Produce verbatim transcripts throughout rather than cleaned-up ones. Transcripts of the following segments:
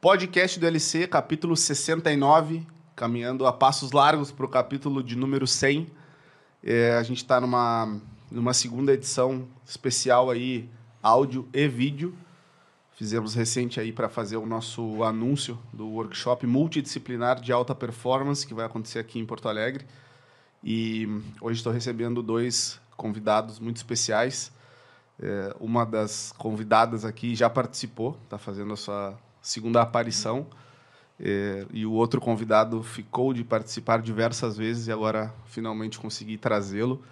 Podcast do L C, capítulo sessenta e nove, caminhando a passos largos para o capítulo de número cem. É, a gente está numa, numa segunda edição especial aí, áudio e vídeo. Fizemos recente aí para fazer o nosso anúncio do workshop multidisciplinar de alta performance que vai acontecer aqui em Porto Alegre. E hoje estou recebendo dois convidados muito especiais. É, uma das convidadas aqui já participou, está fazendo a sua segunda aparição, é, e o outro convidado ficou de participar diversas vezes e agora finalmente consegui trazê-lo.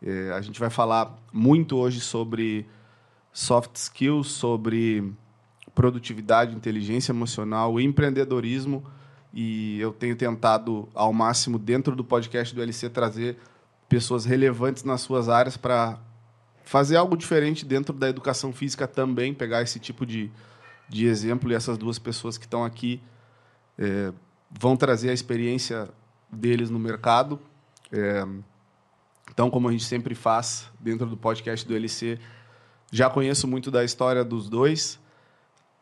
É, a gente vai falar muito hoje sobre soft skills, sobre produtividade, inteligência emocional, empreendedorismo, e eu tenho tentado ao máximo dentro do podcast do L C trazer pessoas relevantes nas suas áreas para fazer algo diferente dentro da educação física também, pegar esse tipo de de exemplo, e essas duas pessoas que estão aqui é, vão trazer a experiência deles no mercado. É, então, como a gente sempre faz dentro do podcast do L C, já conheço muito da história dos dois,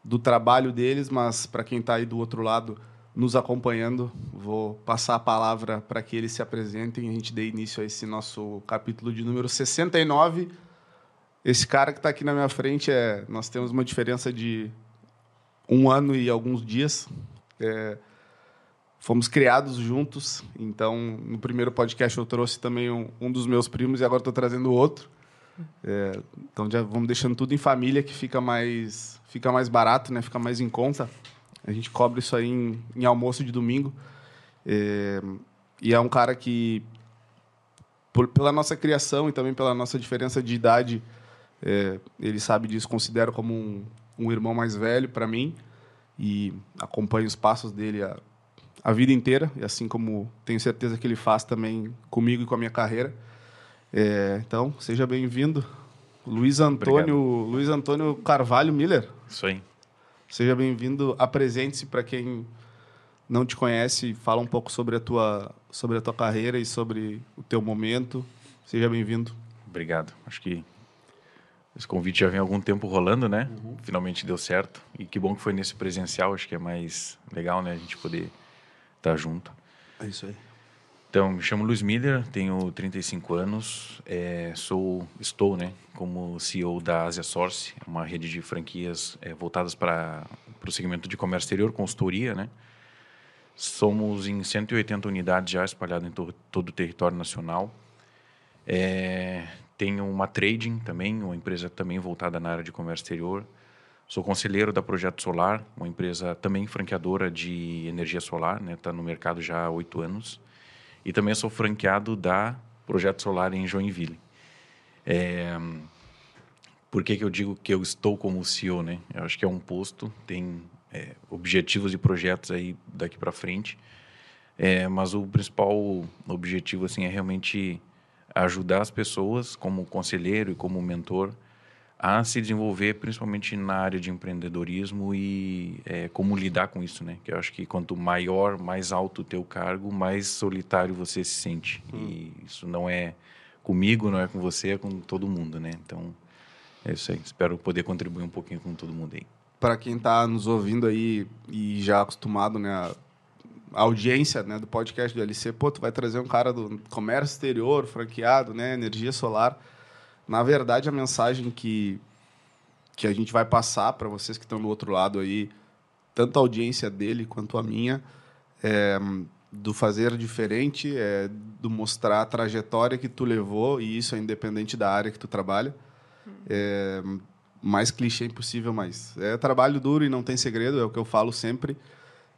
do trabalho deles, mas para quem está aí do outro lado nos acompanhando, vou passar a palavra para que eles se apresentem e a gente dê início a esse nosso capítulo de número sessenta e nove. Esse cara que está aqui na minha frente, é, nós temos uma diferença de um ano e alguns dias. É, fomos criados juntos, então no primeiro podcast eu trouxe também um, um dos meus primos e agora estou trazendo outro. É, então já vamos deixando tudo em família, que fica mais, fica mais barato, né? Fica mais em conta. A gente cobre isso aí em, em almoço de domingo. É, e é um cara que, por, pela nossa criação e também pela nossa diferença de idade, é, ele sabe disso, considero como um, um irmão mais velho para mim e acompanho os passos dele a, a vida inteira, e assim como tenho certeza que ele faz também comigo e com a minha carreira. É, então, seja bem-vindo, Luís Antônio, Luís Antônio Carvalho Müller. Isso aí. Seja bem-vindo, apresente-se para quem não te conhece, fala um pouco sobre a tua, sobre a tua carreira e sobre o teu momento. Seja bem-vindo. Obrigado, acho que esse convite já vem há algum tempo rolando, né? Uhum. Finalmente deu certo. E que bom que foi nesse presencial, acho que é mais legal, né? A gente poder estar junto. É isso aí. Então, me chamo Luís Müller, tenho trinta e cinco anos, é, sou, estou né, como C E O da Asia Source, uma rede de franquias é, voltadas para o segmento de comércio exterior, consultoria, né? Somos em cento e oitenta unidades já espalhadas em to- todo o território nacional. É... Tenho uma trading também, uma empresa também voltada na área de comércio exterior. Sou conselheiro da Projeto Solar, uma empresa também franqueadora de energia solar, né? Está no mercado já há oito anos. E também sou franqueado da Projeto Solar em Joinville. É... Por que que eu digo que eu estou como C E O, né? Eu acho que é um posto, tem é, objetivos e projetos aí daqui para frente. É, mas o principal objetivo assim, é realmente ajudar as pessoas, como conselheiro e como mentor, a se desenvolver, principalmente na área de empreendedorismo e é, como lidar com isso, né? Que eu acho que quanto maior, mais alto o teu cargo, mais solitário você se sente. Hum. E isso não é comigo, não é com você, é com todo mundo, né? Então, é isso aí. Espero poder contribuir um pouquinho com todo mundo aí. Para quem está nos ouvindo aí e já acostumado, né? A audiência, né, do podcast do L C, pô, tu vai trazer um cara do comércio exterior, franqueado, né, energia solar. Na verdade, a mensagem que, que a gente vai passar para vocês que estão do outro lado aí, tanto a audiência dele quanto a minha, é do fazer diferente, é do mostrar a trajetória que tu levou, e isso é independente da área que tu trabalha. É, mais clichê impossível, mas é trabalho duro e não tem segredo, é o que eu falo sempre.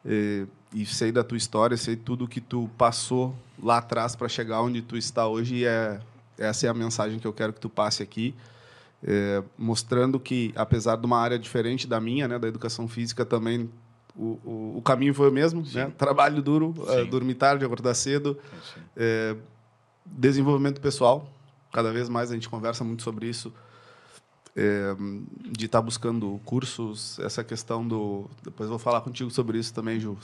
É, e sei da tua história, sei tudo que tu passou lá atrás para chegar onde tu está hoje, e é, essa é a mensagem que eu quero que tu passe aqui, é, mostrando que, apesar de uma área diferente da minha, né, da educação física, também o, o, o caminho foi o mesmo, né? Trabalho duro, é, dormir tarde, acordar cedo, é, desenvolvimento pessoal, cada vez mais a gente conversa muito sobre isso, É, de estar tá buscando cursos, essa questão do... Depois vou falar contigo sobre isso também, Ju.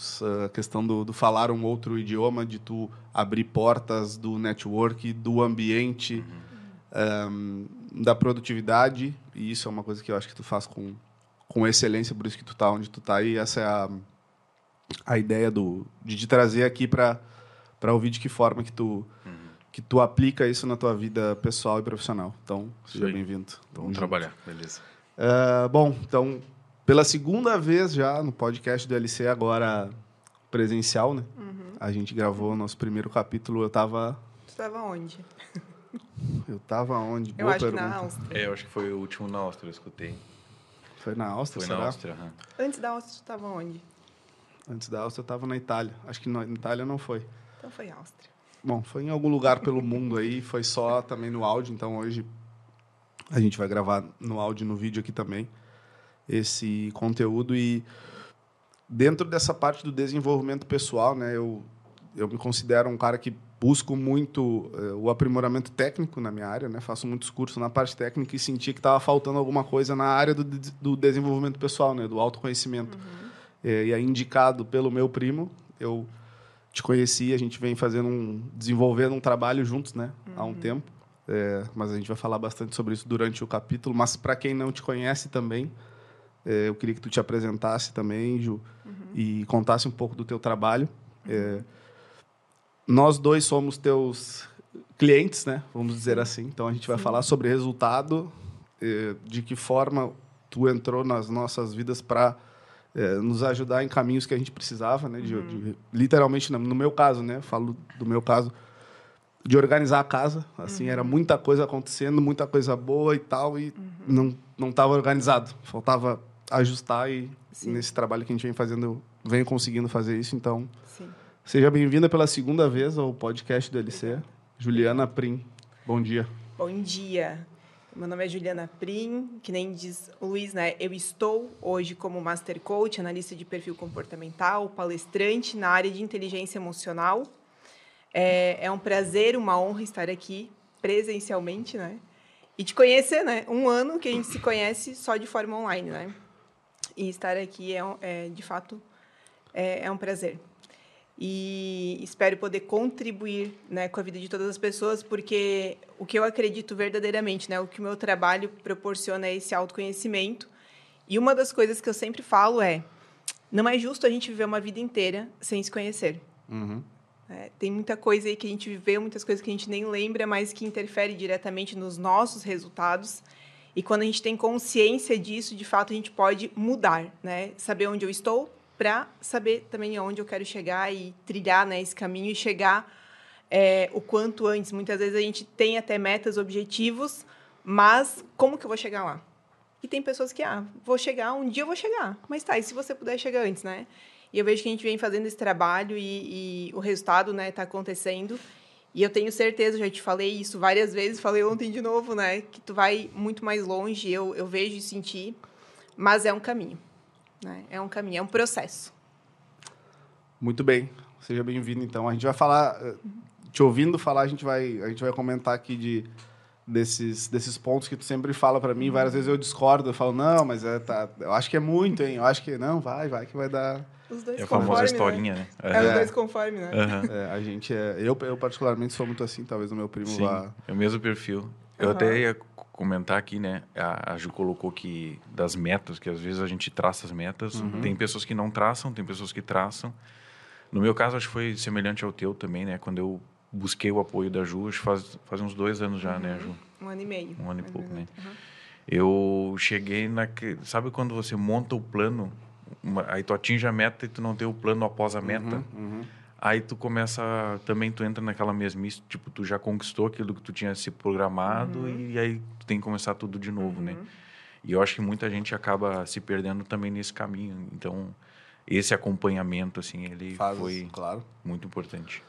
A questão do, do falar um outro idioma, de tu abrir portas do network, do ambiente, uhum. um, da produtividade. E isso é uma coisa que eu acho que tu faz com, com excelência, por isso que tu tá onde tu tá. E essa é a, a ideia do, de te trazer aqui para ouvir de que forma que tu, uhum. que tu aplica isso na tua vida pessoal e profissional. Então, seja Sim. bem-vindo. Vamos junto. Trabalhar, beleza. Uh, bom, então, pela segunda vez já no podcast do L C, agora presencial, né? Uhum. A gente gravou o nosso primeiro capítulo, eu tava... Tu tava onde? Eu tava onde? Boa eu acho pergunta. Que na Áustria. É, eu acho que foi o último na Áustria, eu escutei. Foi na Áustria, Foi será? na Áustria, aham. Antes da Áustria, tu tava onde? Antes da Áustria, eu tava na Itália. Acho que na Itália não foi. Então foi Áustria. Bom, foi em algum lugar pelo mundo aí, foi só também no áudio, então hoje a gente vai gravar no áudio e no vídeo aqui também esse conteúdo. E dentro dessa parte do desenvolvimento pessoal, né, eu, eu me considero um cara que busco muito uh, o aprimoramento técnico na minha área, né? Faço muitos cursos na parte técnica e senti que estava faltando alguma coisa na área do, de, do desenvolvimento pessoal, né? Do autoconhecimento. Uhum. É, e aí, indicado pelo meu primo, eu te conheci, a gente vem fazendo um, desenvolvendo um trabalho juntos, né? Uhum. Há um tempo. É, mas a gente vai falar bastante sobre isso durante o capítulo. Mas para quem não te conhece também, é, eu queria que tu te apresentasse também, Ju, uhum. e contasse um pouco do teu trabalho. Uhum. É, nós dois somos teus clientes, né? Vamos dizer assim. Então, a gente vai Sim. falar sobre resultado, de que forma tu entrou nas nossas vidas para nos ajudar em caminhos que a gente precisava, né? De, uhum. de, literalmente, no meu caso, né? Falo do meu caso, de organizar a casa. Assim, uhum. era muita coisa acontecendo, muita coisa boa e tal, e uhum. não, não estava organizado. Faltava ajustar e Sim. nesse trabalho que a gente vem fazendo, eu venho conseguindo fazer isso, então... Sim. Seja bem-vinda pela segunda vez ao podcast do L C, Juliana Prim. Bom dia. Bom dia. Meu nome é Juliana Prim, que nem diz o Luiz, né? Eu estou hoje como Master Coach, analista de perfil comportamental, palestrante na área de inteligência emocional. É, é um prazer, uma honra estar aqui presencialmente, né? E te conhecer, né? Um ano que a gente se conhece só de forma online, né? E estar aqui é, é de fato, é, é um prazer. E espero poder contribuir, né, com a vida de todas as pessoas, porque o que eu acredito verdadeiramente, né, o que o meu trabalho proporciona é esse autoconhecimento. E uma das coisas que eu sempre falo é, não é justo a gente viver uma vida inteira sem se conhecer. Uhum. É, tem muita coisa aí que a gente viveu, muitas coisas que a gente nem lembra, mas que interfere diretamente nos nossos resultados. E quando a gente tem consciência disso, de fato, a gente pode mudar, né? Saber onde eu estou, para saber também aonde eu quero chegar e trilhar, né, esse caminho e chegar é, o quanto antes. Muitas vezes a gente tem até metas, objetivos, mas como que eu vou chegar lá? E tem pessoas que, ah, vou chegar, um dia eu vou chegar. Mas tá, e se você puder chegar antes, né? E eu vejo que a gente vem fazendo esse trabalho e, e o resultado, né, tá acontecendo. E eu tenho certeza, já te falei isso várias vezes, falei ontem de novo, né, que tu vai muito mais longe, eu, eu vejo e senti, mas é um caminho. É um caminho, é um processo. Muito bem, seja bem-vindo, então. A gente vai falar, te ouvindo falar, a gente vai, a gente vai comentar aqui de, desses, desses pontos que tu sempre fala para mim. Várias vezes eu discordo, eu falo, não, mas é, tá, eu acho que é muito, hein? Eu acho que não, vai, vai, que vai dar... Os dois é a famosa historinha, né? né? É, é os dois conforme, né? Uhum. É, a gente é, eu, eu, particularmente, sou muito assim, talvez o meu primo Sim, vá... é o mesmo perfil. Eu uhum. até ia comentar aqui, né? A, a Ju colocou que das metas, que às vezes a gente traça as metas. Uhum. Tem pessoas que não traçam, tem pessoas que traçam. No meu caso, acho que foi semelhante ao teu também, né? Quando eu busquei o apoio da Ju, acho que faz, faz uns dois anos já, uhum. né, Ju? Um ano e meio. Um ano e pouco, né? Uhum. Eu cheguei na... Sabe quando você monta o plano, aí tu atinge a meta e tu não tem o plano após a meta? Uhum, uhum. Aí tu começa, também tu entra naquela mesmice, tipo, tu já conquistou aquilo que tu tinha se programado uhum. e aí tu tem que começar tudo de novo, uhum. né? E eu acho que muita gente acaba se perdendo também nesse caminho. Então, esse acompanhamento, assim, ele Faz, foi claro. muito importante.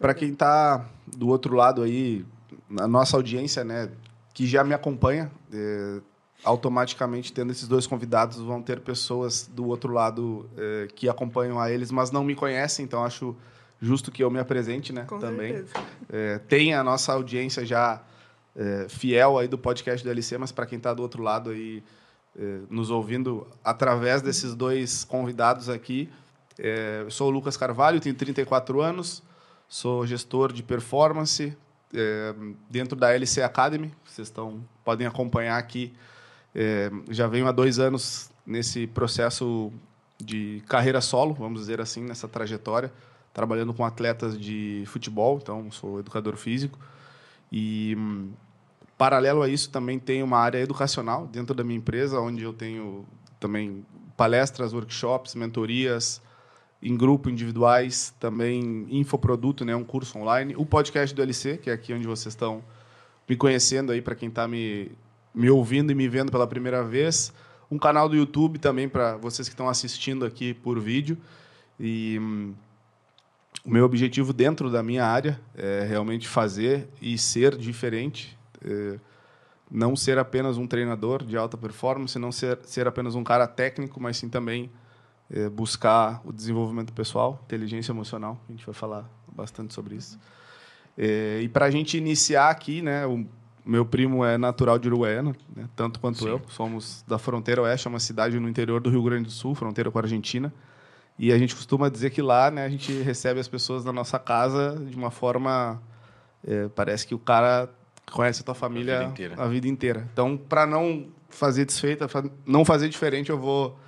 Para quem tá do outro lado aí, a nossa audiência, né, que já me acompanha, é, automaticamente, tendo esses dois convidados, vão ter pessoas do outro lado eh, que acompanham a eles, mas não me conhecem, então acho justo que eu me apresente, né? Com também. Certeza. É, tem a nossa audiência já é, fiel aí do podcast do L C, mas para quem está do outro lado aí, é, nos ouvindo através desses dois convidados aqui, é, eu sou o Lucas Carvalho, tenho trinta e quatro anos, sou gestor de performance é, dentro da L C Academy, vocês estão, podem acompanhar aqui. É, já venho há dois anos nesse processo de carreira solo, vamos dizer assim, nessa trajetória, trabalhando com atletas de futebol, então sou educador físico. E, hum, paralelo a isso, também tenho uma área educacional dentro da minha empresa, onde eu tenho também palestras, workshops, mentorias, em grupo, individuais, também infoproduto, né, um curso online. O podcast do L C, que é aqui onde vocês estão me conhecendo, aí para quem está me, me ouvindo e me vendo pela primeira vez. Um canal do YouTube também para vocês que estão assistindo aqui por vídeo. E hum, o meu objetivo dentro da minha área é realmente fazer e ser diferente, é, não ser apenas um treinador de alta performance, não ser, ser apenas um cara técnico, mas sim também buscar o desenvolvimento pessoal, inteligência emocional, a gente vai falar bastante sobre isso. É, e para a gente iniciar aqui, né, o meu primo é natural de Uruguaiana, né, tanto quanto Sim. eu, somos da fronteira oeste, é uma cidade no interior do Rio Grande do Sul, fronteira com a Argentina, e a gente costuma dizer que lá, né, a gente recebe as pessoas na nossa casa de uma forma, é, parece que o cara conhece a tua família a vida inteira. A vida inteira. Então, para não fazer desfeita, para não fazer diferente, eu vou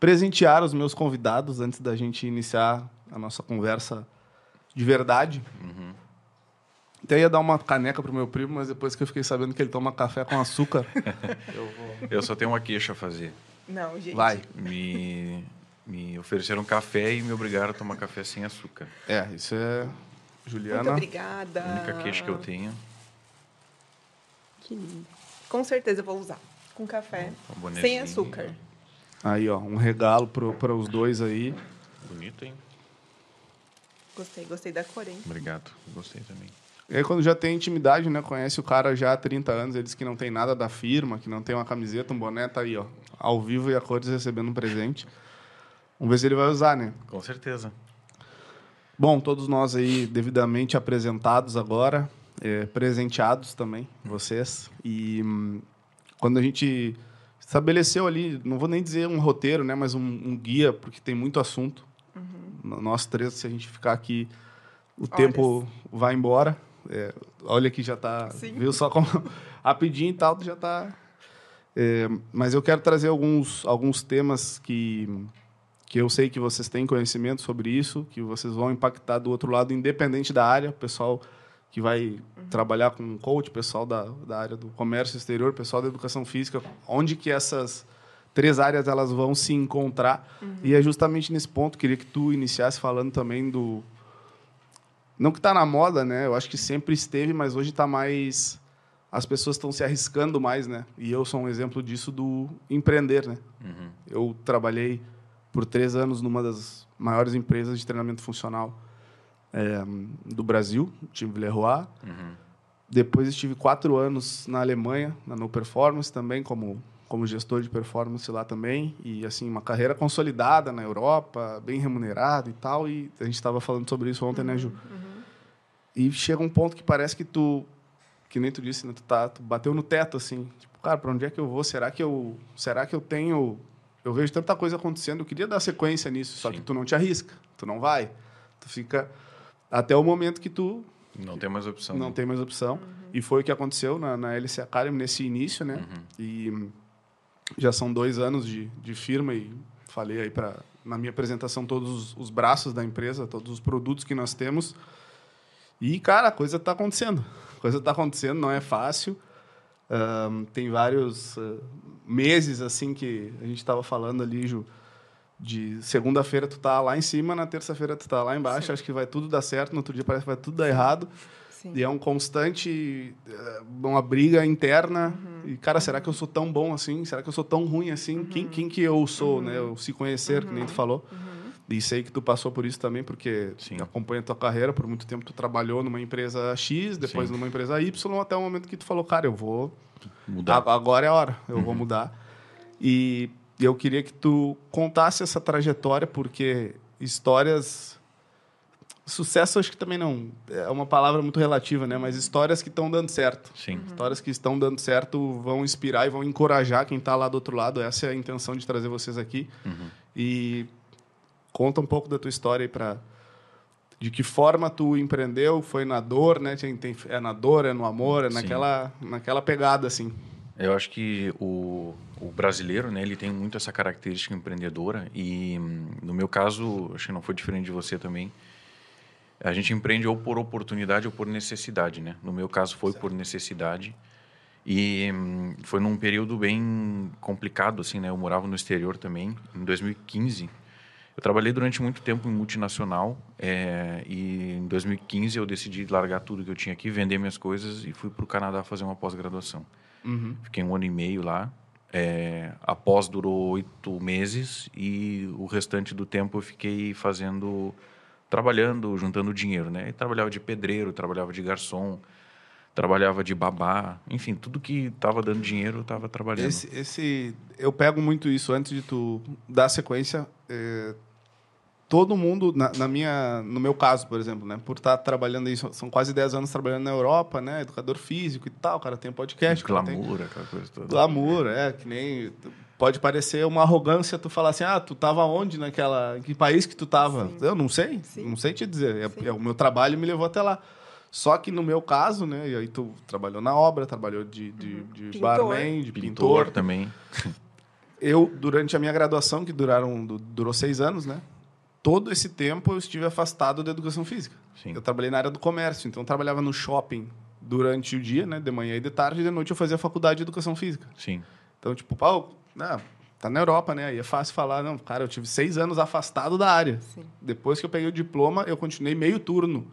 presentear os meus convidados antes da gente iniciar a nossa conversa de verdade. Uhum. Até ia dar uma caneca pro meu primo, mas depois que eu fiquei sabendo que ele toma café com açúcar... eu vou... eu só tenho uma queixa a fazer. Não, gente. Vai. Me, me ofereceram café e me obrigaram a tomar café sem açúcar. É, isso é... Juliana... Muito obrigada. A única queixa que eu tenho. Que lindo. Com certeza eu vou usar. Com café, um sem açúcar. Aí, ó, um regalo para os dois aí. Bonito, hein? Gostei, gostei da cor, hein? Obrigado, gostei também. E aí, quando já tem intimidade, né? Conhece o cara já há trinta anos, ele diz que não tem nada da firma, que não tem uma camiseta, um boné, tá aí, ó. Ao vivo e a cores recebendo um presente. Vamos ver se ele vai usar, né? Com certeza. Bom, todos nós aí devidamente apresentados agora, é, presenteados também, vocês. E hum, quando a gente... estabeleceu ali, não vou nem dizer um roteiro, né, mas um, um guia, porque tem muito assunto. Uhum. Nós três, se a gente ficar aqui, o Olha tempo isso. vai embora. É, olha que já está... Viu só como... rapidinho e tal, já está... É, mas eu quero trazer alguns, alguns temas que, que eu sei que vocês têm conhecimento sobre isso, que vocês vão impactar do outro lado, independente da área. O pessoal que vai trabalhar com coach, pessoal da, da área do comércio exterior, pessoal da educação física, onde que essas três áreas elas vão se encontrar. Uhum. E é justamente nesse ponto, queria que tu iniciasse falando também do... Não que está na moda, né? Eu acho que sempre esteve, mas hoje está mais... As pessoas estão se arriscando mais, né? E eu sou um exemplo disso do empreender, né? Uhum. Eu trabalhei por três anos numa das maiores empresas de treinamento funcional, É, do Brasil, Time Villa Roa. Uhum. Depois estive quatro anos na Alemanha, na No Performance também, como, como gestor de performance lá também. E, assim, uma carreira consolidada na Europa, bem remunerada e tal. E a gente estava falando sobre isso ontem, uhum. né, Ju? Uhum. E chega um ponto que parece que tu, que nem tu disse, né, tu, tá, tu bateu no teto, assim. Tipo, cara, para onde é que eu vou? Será que eu, será que eu tenho... Eu vejo tanta coisa acontecendo, eu queria dar sequência nisso, só Sim. que tu não te arrisca, tu não vai. Tu fica... Até o momento que tu... Não tem mais opção. Não né? tem mais opção. Uhum. E foi o que aconteceu na, na L C Academy, nesse início, né? Uhum. E já são dois anos de, de firma e falei aí pra, na minha apresentação todos os braços da empresa, todos os produtos que nós temos. E, cara, a coisa tá acontecendo. A coisa tá acontecendo, não é fácil. Um, tem vários uh, meses, assim, que a gente tava falando ali, Ju... De segunda-feira tu tá lá em cima, na terça-feira tu tá lá embaixo, Sim. acho que vai tudo dar certo, no outro dia parece que vai tudo dar errado. Sim. E é um constante, uma briga interna. Uhum. E, cara, será que eu sou tão bom assim? Será que eu sou tão ruim assim? Uhum. Quem, quem que eu sou, uhum. né? Eu se conhecer, uhum. que nem tu falou. Uhum. E sei que tu passou por isso também, porque Sim. acompanha a tua carreira, por muito tempo tu trabalhou numa empresa X, depois Sim. numa empresa Y, até o momento que tu falou, cara, eu vou... mudar. Agora é a hora, eu uhum. vou mudar. E... E eu queria que tu contasse essa trajetória, porque histórias... Sucesso acho que também não... É uma palavra muito relativa, né? Mas histórias que estão dando certo. Sim. Uhum. Histórias que estão dando certo vão inspirar e vão encorajar quem está lá do outro lado. Essa é a intenção de trazer vocês aqui. Uhum. E conta um pouco da tua história aí para... De que forma tu empreendeu? Foi na dor, né? Tem, tem, é na dor, é no amor, é naquela, naquela pegada, assim. Eu acho que o, o brasileiro, né, ele tem muito essa característica empreendedora e, no meu caso, acho que não foi diferente de você também. A gente empreende ou por oportunidade ou por necessidade, né? No meu caso, foi certo. Por necessidade. E foi num período bem complicado, assim, né? Eu morava no exterior também, em dois mil e quinze. Eu trabalhei durante muito tempo em multinacional. É, e em dois mil e quinze eu decidi largar tudo que eu tinha aqui, vender minhas coisas e fui para o Canadá fazer uma pós-graduação. Uhum. Fiquei um ano e meio lá. É, a pós durou oito meses e o restante do tempo eu fiquei fazendo... trabalhando, juntando dinheiro, né? E trabalhava de pedreiro, trabalhava de garçom, trabalhava de babá, enfim, tudo que estava dando dinheiro eu estava trabalhando. Esse, esse, eu pego muito isso antes de tu dar sequência. É, todo mundo, na, na minha, no meu caso, por exemplo, né? Por estar trabalhando aí, são quase dez anos trabalhando na Europa, né? Educador físico e tal, o cara tem podcast. Glamour, tem... aquela coisa toda. Glamour, é, que nem... Pode parecer uma arrogância tu falar assim, ah, tu estava onde naquela... Em que país que tu estava? Sim. Eu não sei, Sim. não sei te dizer. É, é, o meu trabalho me levou até lá. Só que no meu caso, né? E aí tu trabalhou na obra, trabalhou de, de, uhum. de pintor. barman, de pintor. pintor. também. Eu, durante a minha graduação, que duraram, durou seis anos, né? Todo esse tempo eu estive afastado da educação física. Sim. Eu trabalhei na área do comércio, então eu trabalhava no shopping durante o dia, né? De manhã e de tarde, e de noite eu fazia faculdade de educação física. Sim. Então, tipo, pau... Não, tá na Europa, né? Aí é fácil falar. Não, cara, eu tive seis anos afastado da área. Sim. Depois que eu peguei o diploma, eu continuei meio turno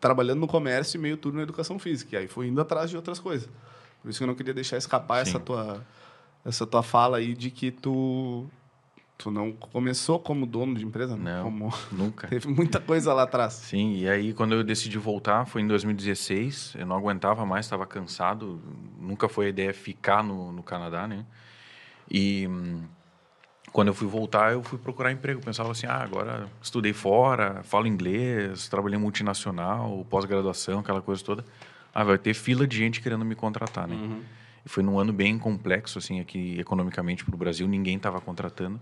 trabalhando no comércio e meio turno na educação física. E aí fui indo atrás de outras coisas. Por isso que eu não queria deixar escapar essa tua, essa tua fala aí de que tu, tu não começou como dono de empresa. Não, como... nunca. Teve muita coisa lá atrás. Sim, e aí quando eu decidi voltar, foi em dois mil e dezesseis. Eu não aguentava mais, estava cansado. Nunca foi a ideia ficar no, no Canadá, né? E quando eu fui voltar, eu fui procurar emprego. Pensava assim, ah, agora estudei fora, falo inglês, trabalhei em multinacional, pós-graduação, aquela coisa toda. Ah, vai ter fila de gente querendo me contratar, né? Uhum. E foi num ano bem complexo, assim, aqui economicamente para o Brasil, ninguém estava contratando.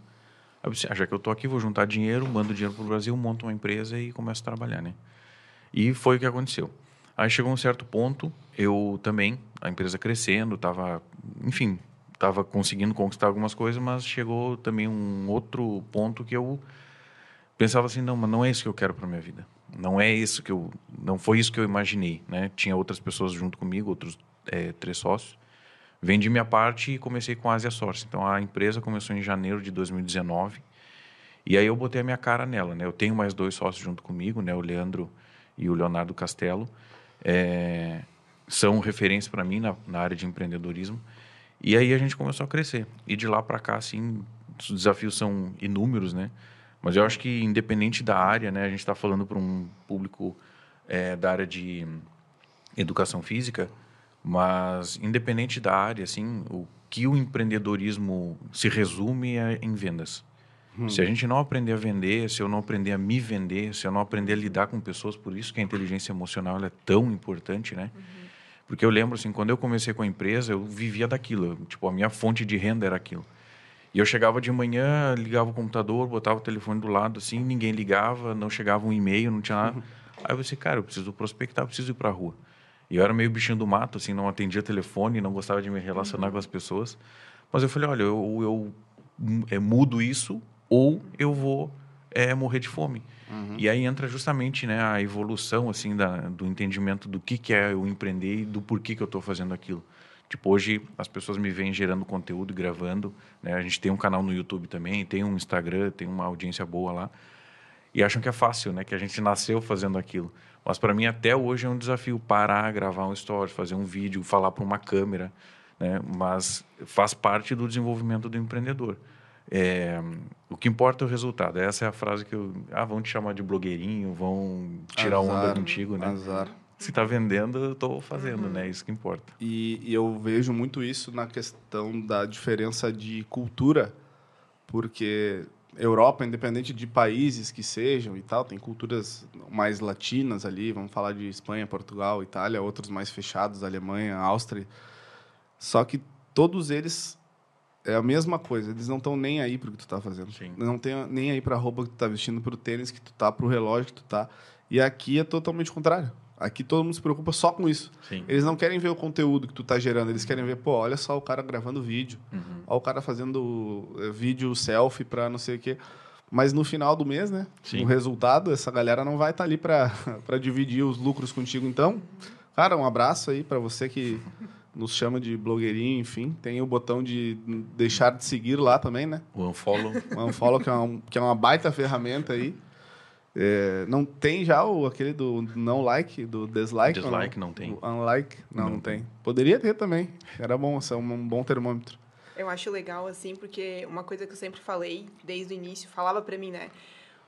Aí eu disse, ah, já que eu estou aqui, vou juntar dinheiro, mando dinheiro para o Brasil, monto uma empresa e começo a trabalhar, né? E foi o que aconteceu. Aí chegou um certo ponto, eu também, a empresa crescendo, estava, enfim... Estava conseguindo conquistar algumas coisas, mas chegou também um outro ponto que eu pensava assim, não, mas não é isso que eu quero para minha vida. Não é isso que eu... Não foi isso que eu imaginei, né? Tinha outras pessoas junto comigo, outros é, três sócios. Vendi minha parte e comecei com a Asia Source. Então, a empresa começou em janeiro de dois mil e dezenove. E aí eu botei a minha cara nela, né? Eu tenho mais dois sócios junto comigo, né? O Leandro e o Leonardo Castelo. É, são referência para mim na, na área de empreendedorismo. E aí a gente começou a crescer. E de lá para cá, assim, os desafios são inúmeros, né? Mas eu acho que, independente da área, né? A gente está falando para um público é, da área de educação física, mas, independente da área, assim, o que o empreendedorismo se resume é em vendas. Hum. Se a gente não aprender a vender, se eu não aprender a me vender, se eu não aprender a lidar com pessoas, por isso que a inteligência emocional ela é tão importante, né? Uhum. Porque eu lembro, assim, quando eu comecei com a empresa, eu vivia daquilo. Tipo, a minha fonte de renda era aquilo. E eu chegava de manhã, ligava o computador, botava o telefone do lado, assim, ninguém ligava, não chegava um e-mail, não tinha nada. Aí eu pensei, cara, eu preciso prospectar, eu preciso ir pra rua. E eu era meio bichinho do mato, assim, não atendia telefone, não gostava de me relacionar uhum. com as pessoas. Mas eu falei, olha, eu, eu é, mudo isso ou eu vou é, morrer de fome. Uhum. E aí entra justamente, né, a evolução assim, da, do entendimento do que, que é eu empreender e do porquê que eu estou fazendo aquilo. Tipo, hoje as pessoas me veem gerando conteúdo e gravando, né? A gente tem um canal no YouTube também, tem um Instagram, tem uma audiência boa lá. E acham que é fácil, né? Que a gente nasceu fazendo aquilo. Mas para mim até hoje é um desafio parar, gravar um story, fazer um vídeo, falar para uma câmera, né? Mas faz parte do desenvolvimento do empreendedor. É, o que importa é o resultado. Essa é a frase que eu... Ah, vão te chamar de blogueirinho, vão tirar azar, onda contigo, né? Azar. Se tá vendendo, eu tô fazendo, uhum. né? É isso que importa. E, e eu vejo muito isso na questão da diferença de cultura, porque Europa, independente de países que sejam e tal, tem culturas mais latinas ali, vamos falar de Espanha, Portugal, Itália, outros mais fechados, Alemanha, Áustria. Só que todos eles... É a mesma coisa, eles não estão nem aí para o que tu está fazendo. Sim. Não estão nem aí para a roupa que tu está vestindo, para o tênis que tu está, para o relógio que tu está. E aqui é totalmente contrário. Aqui todo mundo se preocupa só com isso. Sim. Eles não querem ver o conteúdo que tu tá gerando, eles querem ver, pô, olha só o cara gravando vídeo, uhum. olha o cara fazendo vídeo selfie para não sei o quê. Mas no final do mês, né? Sim. O resultado, essa galera não vai estar tá ali para para dividir os lucros contigo. Então, cara, um abraço aí para você que nos chama de blogueirinho, enfim. Tem o botão de deixar de seguir lá também, né? O unfollow. O unfollow, que é uma, que é uma baita ferramenta aí. É, não tem já o, aquele do não like, do dislike? Dislike não, não tem. O unlike? Não, não, não tem. Poderia ter também. Era bom, é um, um bom termômetro. Eu acho legal, assim, porque uma coisa que eu sempre falei, desde o início, falava pra mim, né?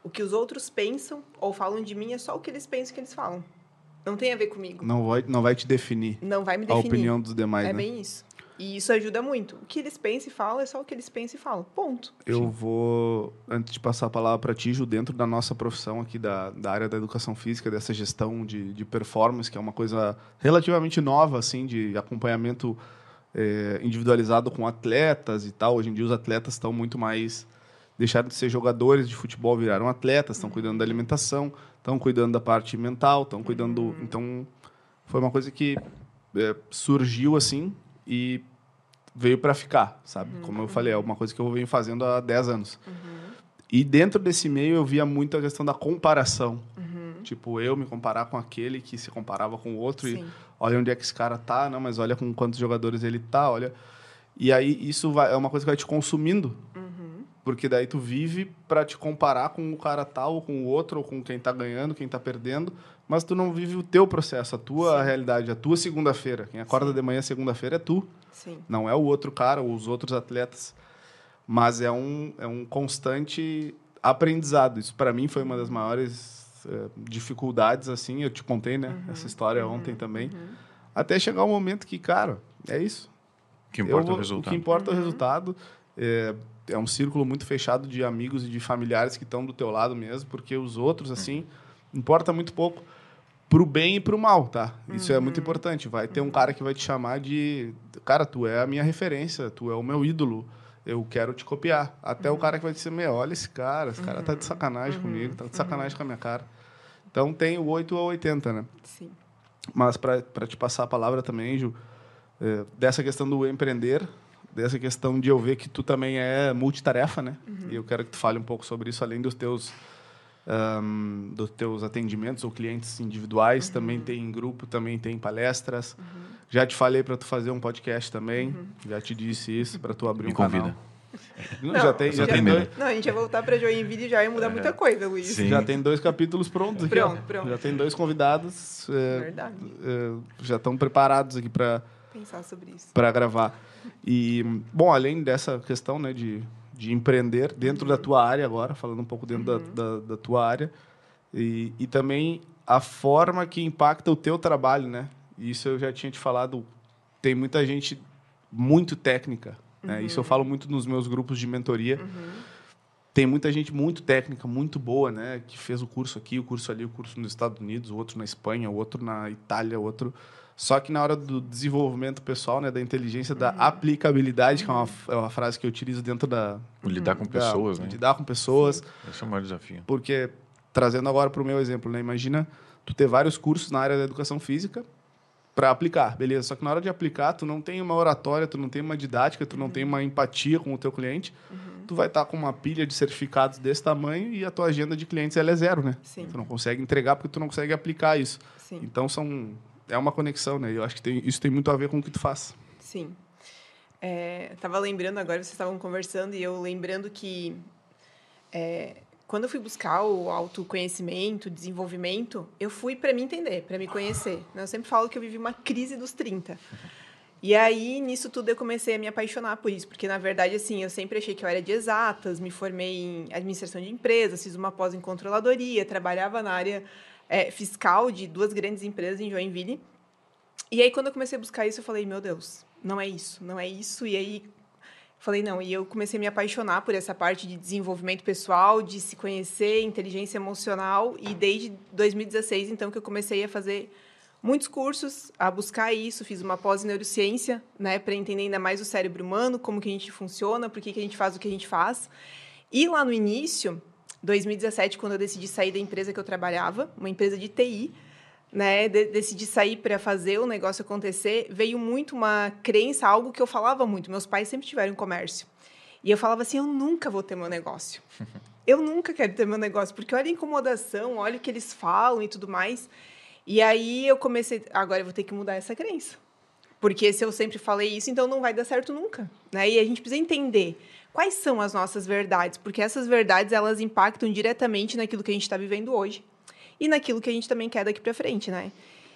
O que os outros pensam ou falam de mim é só o que eles pensam que eles falam. Não tem a ver comigo. Não vai, não vai te definir. Não vai me definir. A opinião dos demais, né? É bem isso. E isso ajuda muito. O que eles pensam e falam é só o que eles pensam e falam. Ponto. Eu Sim. vou, antes de passar a palavra para ti, Ju, dentro da nossa profissão aqui, da, da área da educação física, dessa gestão de, de performance, que é uma coisa relativamente nova, assim, de acompanhamento é, individualizado com atletas e tal. Hoje em dia os atletas estão muito mais... Deixaram de ser jogadores de futebol, viraram atletas, estão uhum. cuidando da alimentação, estão cuidando da parte mental, estão cuidando... Uhum. Então, foi uma coisa que é, surgiu, assim, e... veio para ficar, sabe? Uhum. Como eu falei, é uma coisa que eu venho fazendo há dez anos. Uhum. E dentro desse meio eu via muito a questão da comparação. Uhum. Tipo, eu me comparar com aquele que se comparava com o outro. Sim. E olha onde é que esse cara tá, não, mas olha com quantos jogadores ele tá, olha... E aí isso vai, é uma coisa que vai te consumindo. Uhum. Porque daí tu vive para te comparar com o cara tal, ou com o outro, ou com quem tá ganhando, quem tá perdendo, mas tu não vive o teu processo, a tua Sim. realidade, a tua segunda-feira. Quem acorda Sim. de manhã segunda-feira é tu. Sim. Não é o outro cara ou os outros atletas, mas é um, é um constante aprendizado. Isso, para mim, foi uma das maiores é, dificuldades, assim. Eu te contei, né? Uhum, essa história uhum, ontem também. Uhum. Até chegar um momento que, cara, é isso. O que importa eu, é o resultado. O que importa uhum. é o resultado. É, é um círculo muito fechado de amigos e de familiares que estão do teu lado mesmo, porque os outros, assim, uhum. importa muito pouco. Pro bem e pro mal, tá? Isso uhum. é muito importante. Vai ter um cara que vai te chamar de... Cara, tu é a minha referência, tu é o meu ídolo, eu quero te copiar. Até uhum. o cara que vai te dizer, meu, olha esse cara, esse uhum. cara tá de sacanagem uhum. comigo, tá de sacanagem uhum. com a minha cara. Então, tem o oito ou oitenta, né? Sim. Mas, pra, pra te passar a palavra também, Ju, é, dessa questão do empreender, dessa questão de eu ver que tu também é multitarefa, né? Uhum. E eu quero que tu fale um pouco sobre isso, além dos teus... Um, dos teus atendimentos ou clientes individuais, uhum. também tem em grupo, também tem palestras. Uhum. Já te falei para tu fazer um podcast também, uhum. já te disse isso, para tu abrir Me um convida. Canal. Não, já tem, já tem dois... Não, a gente vai voltar para Joinville e já vai mudar uhum. muita coisa, Luiz. Sim. Já tem dois capítulos prontos aqui. Pronto, pronto. Já tem dois convidados, é, Verdade. É, já estão preparados aqui para pensar sobre isso, para gravar. E, bom, além dessa questão, né, de... de empreender dentro uhum. da tua área agora, falando um pouco dentro uhum. da, da, da tua área, e, e também a forma que impacta o teu trabalho, né? Isso eu já tinha te falado, tem muita gente muito técnica, né? Uhum. Isso eu falo muito nos meus grupos de mentoria, uhum. tem muita gente muito técnica, muito boa, né? Que fez o curso aqui, o curso ali, o curso nos Estados Unidos, o outro na Espanha, o outro na Itália, o outro... Só que na hora do desenvolvimento pessoal, né, da inteligência, uhum. da aplicabilidade, que é uma, é uma frase que eu utilizo dentro da... Lidar com da, pessoas, da, né? Lidar com pessoas. Esse é o maior desafio. Porque, trazendo agora para o meu exemplo, né, imagina tu ter vários cursos na área da educação física para aplicar, beleza. Só que na hora de aplicar, tu não tem uma oratória, tu não tem uma didática, tu não uhum. tem uma empatia com o teu cliente. Uhum. Tu vai estar com uma pilha de certificados desse tamanho e a tua agenda de clientes ela é zero, né? Sim. Tu não consegue entregar porque tu não consegue aplicar isso. Sim. Então, são... É uma conexão, né? Eu acho que tem, isso tem muito a ver com o que tu faz. Sim. É, tava lembrando agora, vocês estavam conversando e eu lembrando que é, quando eu fui buscar o autoconhecimento, desenvolvimento, eu fui para me entender, para me conhecer. Eu sempre falo que eu vivi uma crise dos trinta. E aí, nisso tudo, eu comecei a me apaixonar por isso. Porque, na verdade, assim, eu sempre achei que eu era de exatas, me formei em administração de empresas, fiz uma pós em controladoria, trabalhava na área... É, fiscal de duas grandes empresas em Joinville. E aí, quando eu comecei a buscar isso, eu falei, meu Deus, não é isso, não é isso. E aí, falei, não. E eu comecei a me apaixonar por essa parte de desenvolvimento pessoal, de se conhecer, inteligência emocional. E desde dois mil e dezesseis, então, que eu comecei a fazer muitos cursos, a buscar isso. Fiz uma pós em neurociência, né, para entender ainda mais o cérebro humano, como que a gente funciona, por que que a gente faz o que a gente faz. E lá no início... dois mil e dezessete, quando eu decidi sair da empresa que eu trabalhava, uma empresa de T I, né, de, decidi sair para fazer o negócio acontecer, veio muito uma crença, algo que eu falava muito. Meus pais sempre tiveram comércio. E eu falava assim, eu nunca vou ter meu negócio. Eu nunca quero ter meu negócio, porque olha a incomodação, olha o que eles falam e tudo mais. E aí eu comecei, agora eu vou ter que mudar essa crença. Porque se eu sempre falei isso, então não vai dar certo nunca, né? E a gente precisa entender quais são as nossas verdades, porque essas verdades, elas impactam diretamente naquilo que a gente está vivendo hoje e naquilo que a gente também quer daqui para frente, né?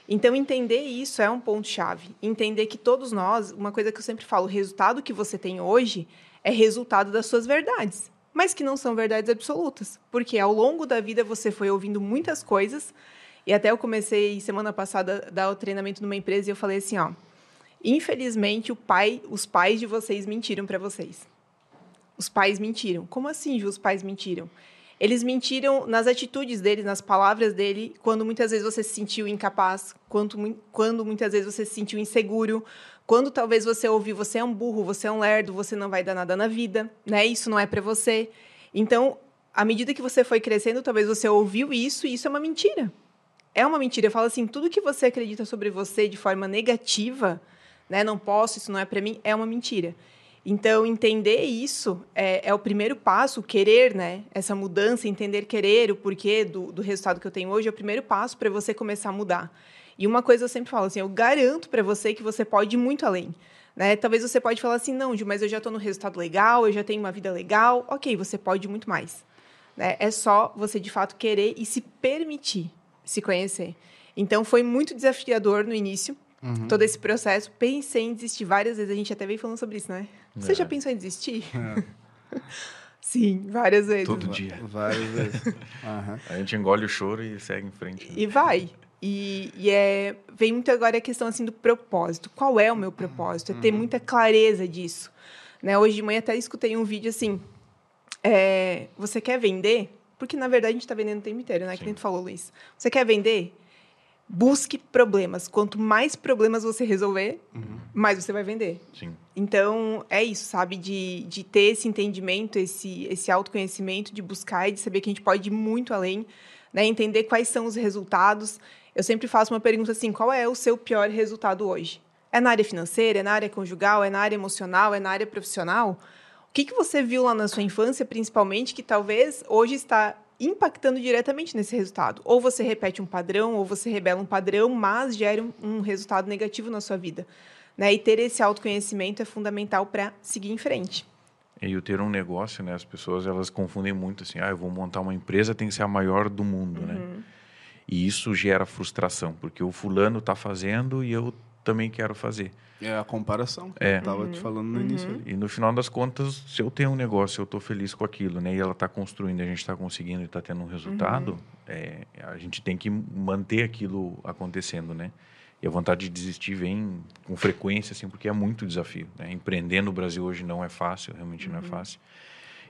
Então, entender isso é um ponto-chave. Entender que todos nós, uma coisa que eu sempre falo, o resultado que você tem hoje é resultado das suas verdades, mas que não são verdades absolutas, porque ao longo da vida você foi ouvindo muitas coisas, e até eu comecei semana passada a dar o treinamento numa empresa e eu falei assim, ó, infelizmente, o pai, os pais de vocês mentiram para vocês. Os pais mentiram. Como assim, Ju, os pais mentiram? Eles mentiram nas atitudes deles, nas palavras dele, quando muitas vezes você se sentiu incapaz, quando, quando muitas vezes você se sentiu inseguro, quando talvez você ouviu, você é um burro, você é um lerdo, você não vai dar nada na vida, né? Isso não é para você. Então, à medida que você foi crescendo, talvez você ouviu isso e isso é uma mentira. É uma mentira. Eu falo assim, tudo que você acredita sobre você de forma negativa, né? Não posso, isso não é para mim, é uma mentira. Então, entender isso é, é o primeiro passo, querer, né? Essa mudança, entender, querer o porquê do, do resultado que eu tenho hoje é o primeiro passo para você começar a mudar. E uma coisa eu sempre falo assim, eu garanto para você que você pode ir muito além, né? Talvez você pode falar assim, não, Ju, mas eu já estou no resultado legal, eu já tenho uma vida legal. Ok, você pode muito mais, né? É só você, de fato, querer e se permitir se conhecer. Então, foi muito desafiador no início. Uhum. Todo esse processo, pensei em desistir várias vezes. A gente até veio falando sobre isso, né? É. Você já pensou em desistir? É. Sim, várias vezes. Todo dia. Várias vezes. Uhum. A gente engole o choro e segue em frente. Né? E vai. E, e é, vem muito agora a questão assim, do propósito. Qual é o meu propósito? É ter uhum. muita clareza disso. Né? Hoje de manhã até escutei um vídeo assim. É, você quer vender? Porque, na verdade, a gente está vendendo o tempo inteiro, né? Sim. Que nem tu falou, Luiz. Você quer vender? Busque problemas. Quanto mais problemas você resolver, uhum. mais você vai vender. Sim. Então, é isso, sabe? De, de ter esse entendimento, esse, esse autoconhecimento, de buscar e de saber que a gente pode ir muito além, né? Entender quais são os resultados. Eu sempre faço uma pergunta assim, qual é o seu pior resultado hoje? É na área financeira? É na área conjugal? É na área emocional? É na área profissional? O que, que você viu lá na sua infância, principalmente, que talvez hoje está impactando diretamente nesse resultado? Ou você repete um padrão, ou você rebela um padrão, mas gera um, um resultado negativo na sua vida, né? E ter esse autoconhecimento é fundamental para seguir em frente. E o ter um negócio, né? As pessoas, elas confundem muito assim, ah, eu vou montar uma empresa, tem que ser a maior do mundo, uhum. né? E isso gera frustração, porque o fulano está fazendo e eu também quero fazer. É a comparação, que é. eu estava uhum. te falando no uhum. início. Ali. E no final das contas, se eu tenho um negócio, eu estou feliz com aquilo, né? E ela está construindo, a gente está conseguindo e está tendo um resultado, uhum. é, a gente tem que manter aquilo acontecendo, né? E a vontade de desistir vem com frequência, assim, porque é muito desafio, né? Empreender no Brasil hoje não é fácil, realmente uhum. não é fácil.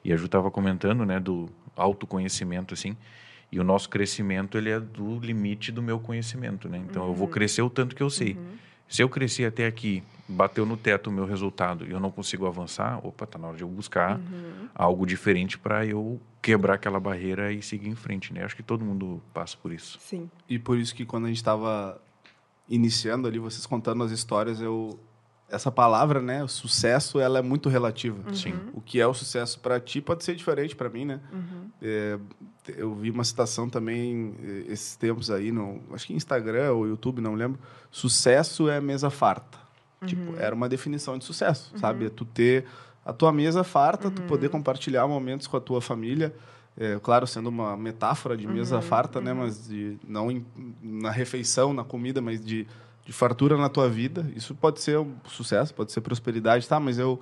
E a Ju estava comentando, né, do autoconhecimento, assim, e o nosso crescimento, ele é do limite do meu conhecimento, né? Então, uhum. eu vou crescer o tanto que eu sei. Uhum. Se eu cresci até aqui, bateu no teto o meu resultado e eu não consigo avançar, opa, tá na hora de eu buscar uhum. algo diferente para eu quebrar aquela barreira e seguir em frente, né? Acho que todo mundo passa por isso. Sim. E por isso que quando a gente estava iniciando ali, vocês contando as histórias, eu essa palavra, né, o sucesso, ela é muito relativa. Uhum. Sim. O que é o sucesso para ti pode ser diferente para mim, né? Uhum. É, eu vi uma citação também esses tempos aí, no, acho que Instagram ou YouTube, não lembro. Sucesso é mesa farta. Uhum. Tipo, era uma definição de sucesso, uhum. sabe? É tu ter a tua mesa farta, uhum. tu poder compartilhar momentos com a tua família. É, claro, sendo uma metáfora de mesa uhum. farta, uhum. né? Mas de, não em, na refeição, na comida, mas de... de fartura na tua vida, isso pode ser um sucesso, pode ser prosperidade, tá? Mas eu,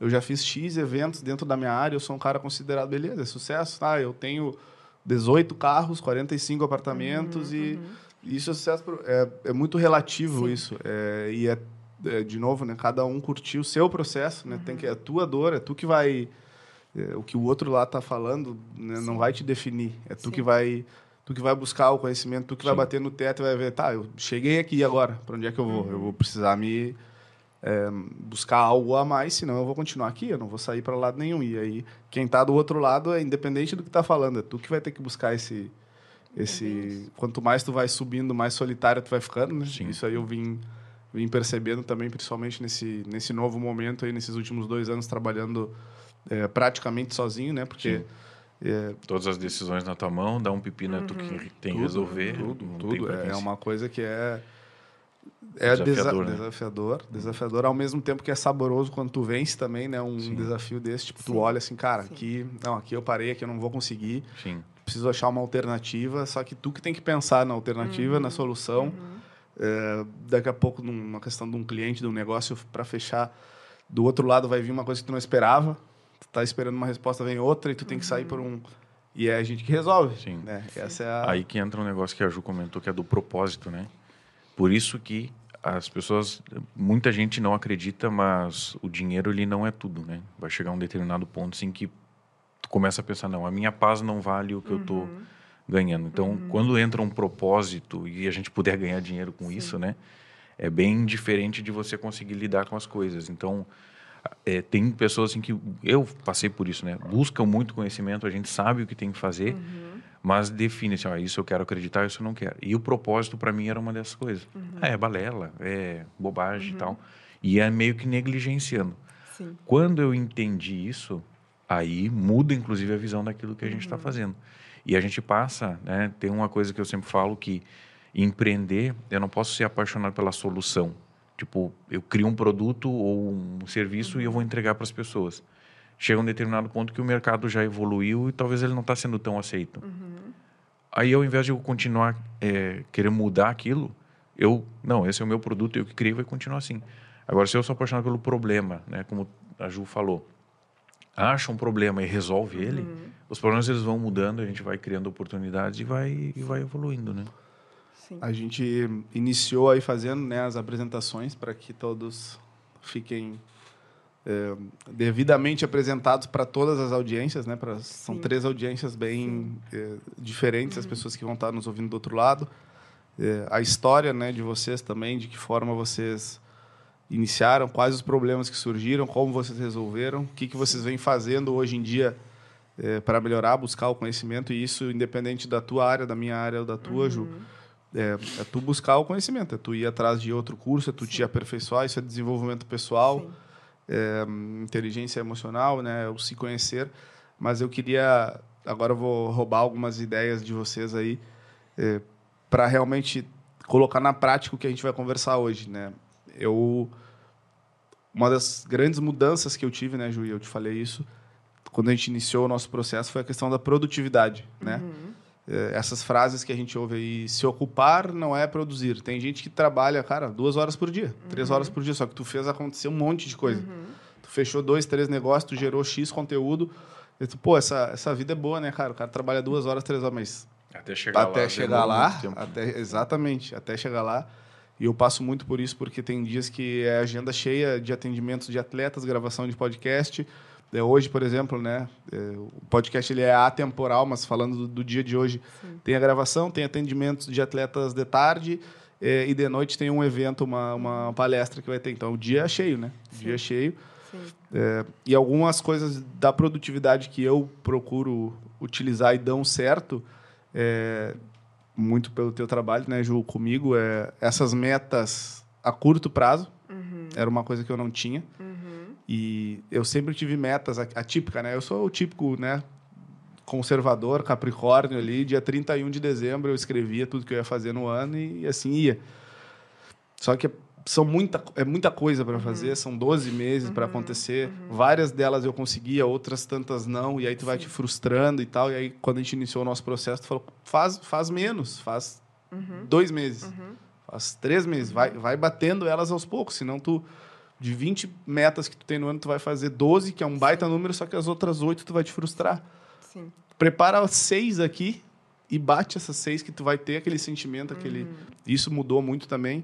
eu já fiz X eventos dentro da minha área, eu sou um cara considerado, beleza, é sucesso, tá? Eu tenho dezoito carros, quarenta e cinco apartamentos, uhum, e uhum. isso é sucesso, é, é muito relativo. Sim. Isso, é, e é, é, de novo, né? Cada um curtir o seu processo, né? Uhum. Tem que, é a tua dor, é tu que vai, é, o que o outro lá tá falando, né? Não vai te definir, é tu Sim. que vai... Tu que vai buscar o conhecimento, tu que Sim. vai bater no teto e vai ver, tá, eu cheguei aqui agora, para onde é que eu vou? Uhum. Eu vou precisar me é, buscar algo a mais, senão eu vou continuar aqui, eu não vou sair para lado nenhum. E aí, quem tá do outro lado é independente do que tá falando, é tu que vai ter que buscar esse, Esse, quanto mais tu vai subindo, mais solitário tu vai ficando, né? Sim. Isso aí eu vim, vim percebendo também, principalmente nesse, nesse novo momento, aí, nesses últimos dois anos, trabalhando é, praticamente sozinho, né? Porque... É... Todas as decisões na tua mão, dá um pipi na uhum. tu que tem que resolver. Tudo, tudo. É uma coisa que é... É desafiador, desa- né? desafiador, desafiador, ao mesmo tempo que é saboroso quando tu vence também, né? Um Sim. desafio desse, tipo, Sim. tu olha assim, cara, Sim. aqui, não, aqui eu parei, aqui eu não vou conseguir, Sim. preciso achar uma alternativa, só que tu que tem que pensar na alternativa, uhum. na solução, uhum. é, daqui a pouco numa questão de um cliente, de um negócio para fechar, do outro lado vai vir uma coisa que tu não esperava, tu tá esperando uma resposta, vem outra e tu uhum. tem que sair por um... E é a gente que resolve, Sim. né? Sim. Essa é a... Aí que entra um negócio que a Ju comentou, que é do propósito, né? Por isso que as pessoas, muita gente não acredita, mas o dinheiro ele não é tudo, né? Vai chegar um determinado ponto assim que tu começa a pensar, não, a minha paz não vale o que uhum. eu tô ganhando. Então, uhum. quando entra um propósito e a gente puder ganhar dinheiro com Sim. isso, né? É bem diferente de você conseguir lidar com as coisas. Então, é, tem pessoas assim que, eu passei por isso, né? Buscam muito conhecimento, a gente sabe o que tem que fazer, uhum. mas define assim, ó, isso eu quero acreditar, isso eu não quero. E o propósito para mim era uma dessas coisas. Uhum. É balela, é bobagem e uhum. tal. E é meio que negligenciando. Sim. Quando eu entendi isso, aí muda inclusive a visão daquilo que a gente está uhum. fazendo. E a gente passa, né, tem uma coisa que eu sempre falo que empreender, eu não posso ser apaixonado pela solução. Tipo, eu crio um produto ou um serviço uhum. e eu vou entregar para as pessoas. Chega um determinado ponto que o mercado já evoluiu e talvez ele não está sendo tão aceito. Uhum. Aí, ao invés de eu continuar é, querer mudar aquilo, eu, não, esse é o meu produto, eu que criei, vai continuar assim. Agora, se eu sou apaixonado pelo problema, né, como a Ju falou, acha um problema e resolve uhum. ele, os problemas eles vão mudando, a gente vai criando oportunidades e vai, e vai evoluindo, né? Sim. A gente iniciou aí fazendo, né, as apresentações para que todos fiquem... É, devidamente apresentados para todas as audiências, né? Pra, são três audiências bem é, diferentes, uhum. as pessoas que vão estar nos ouvindo do outro lado. É, a história, né, de vocês também, de que forma vocês iniciaram, quais os problemas que surgiram, como vocês resolveram, o que, que vocês vêm fazendo hoje em dia é, para melhorar, buscar o conhecimento, e isso independente da tua área, da minha área ou da tua, uhum. Ju. É, é tu buscar o conhecimento, é tu ir atrás de outro curso, é tu Sim. te aperfeiçoar, isso é desenvolvimento pessoal. Sim. É, inteligência emocional, né? O se conhecer. Mas eu queria... Agora eu vou roubar algumas ideias de vocês aí é, para realmente colocar na prática o que a gente vai conversar hoje, né? Eu... Uma das grandes mudanças que eu tive, né, Ju? Eu te falei isso. Quando a gente iniciou o nosso processo foi a questão da produtividade, uhum. né? É, essas frases que a gente ouve aí, se ocupar não é produzir. Tem gente que trabalha, cara, duas horas por dia, uhum. três horas por dia, só que tu fez acontecer um monte de coisa. Uhum. Tu fechou dois, três negócios, tu gerou X conteúdo. E tu, pô, essa, essa vida é boa, né, cara? O cara trabalha duas horas, três horas, mas... Até chegar até lá. Chegar lá até, exatamente, até chegar lá. E eu passo muito por isso, porque tem dias que é agenda cheia de atendimentos de atletas, gravação de podcast... É, hoje, por exemplo, né, é, o podcast ele é atemporal, mas falando do, do dia de hoje, Sim. tem a gravação, tem atendimentos de atletas de tarde é, e de noite tem um evento, uma, uma palestra que vai ter. Então, o dia é cheio, né? O Sim. dia é cheio. Sim. É, e algumas coisas da produtividade que eu procuro utilizar e dão certo, é, muito pelo teu trabalho, né, Ju, comigo, é, essas metas a curto prazo, uhum. era uma coisa que eu não tinha. E eu sempre tive metas, atípica, né? Eu sou o típico, né, conservador, capricórnio ali, dia trinta e um de dezembro eu escrevia tudo que eu ia fazer no ano e, e assim ia. Só que são muita, é muita coisa para fazer, uhum. são doze meses uhum. para acontecer, uhum. várias delas eu conseguia, outras tantas não, e aí tu vai Sim. te frustrando e tal, e aí quando a gente iniciou o nosso processo, tu falou, faz, faz menos, faz uhum. dois meses, uhum. faz três meses, vai, vai batendo elas aos poucos, senão tu... De vinte metas que tu tem no ano, tu vai fazer doze, que é um baita Sim. número, só que as outras oito tu vai te frustrar. Sim. Prepara seis aqui e bate essas seis que tu vai ter aquele sentimento, aquele... Uhum. Isso mudou muito também.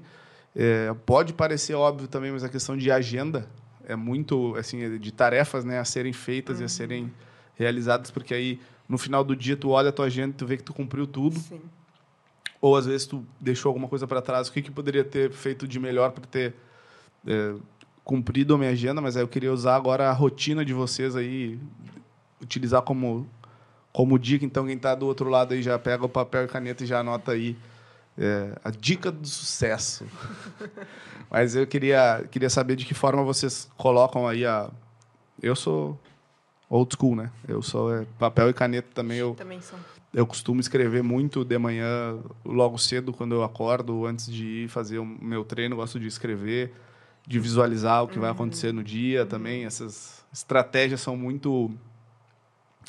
É, pode parecer óbvio também, mas a questão de agenda é muito, assim, de tarefas, né, a serem feitas uhum. e a serem realizadas, porque aí, no final do dia, tu olha a tua agenda e tu vê que tu cumpriu tudo. Sim. Ou, às vezes, tu deixou alguma coisa para trás. O que, que poderia ter feito de melhor para ter... É, cumprido a minha agenda, mas aí eu queria usar agora a rotina de vocês aí, utilizar como, como dica. Então, quem está do outro lado aí já pega o papel e caneta e já anota aí é, a dica do sucesso. Mas eu queria, queria saber de que forma vocês colocam aí a... Eu sou old school, né? Eu sou é, papel e caneta também. Eu também sou. Eu costumo escrever muito de manhã, logo cedo, quando eu acordo, antes de ir fazer o meu treino. Gosto de escrever, de visualizar o que uhum. vai acontecer no dia uhum. também. Essas estratégias são muito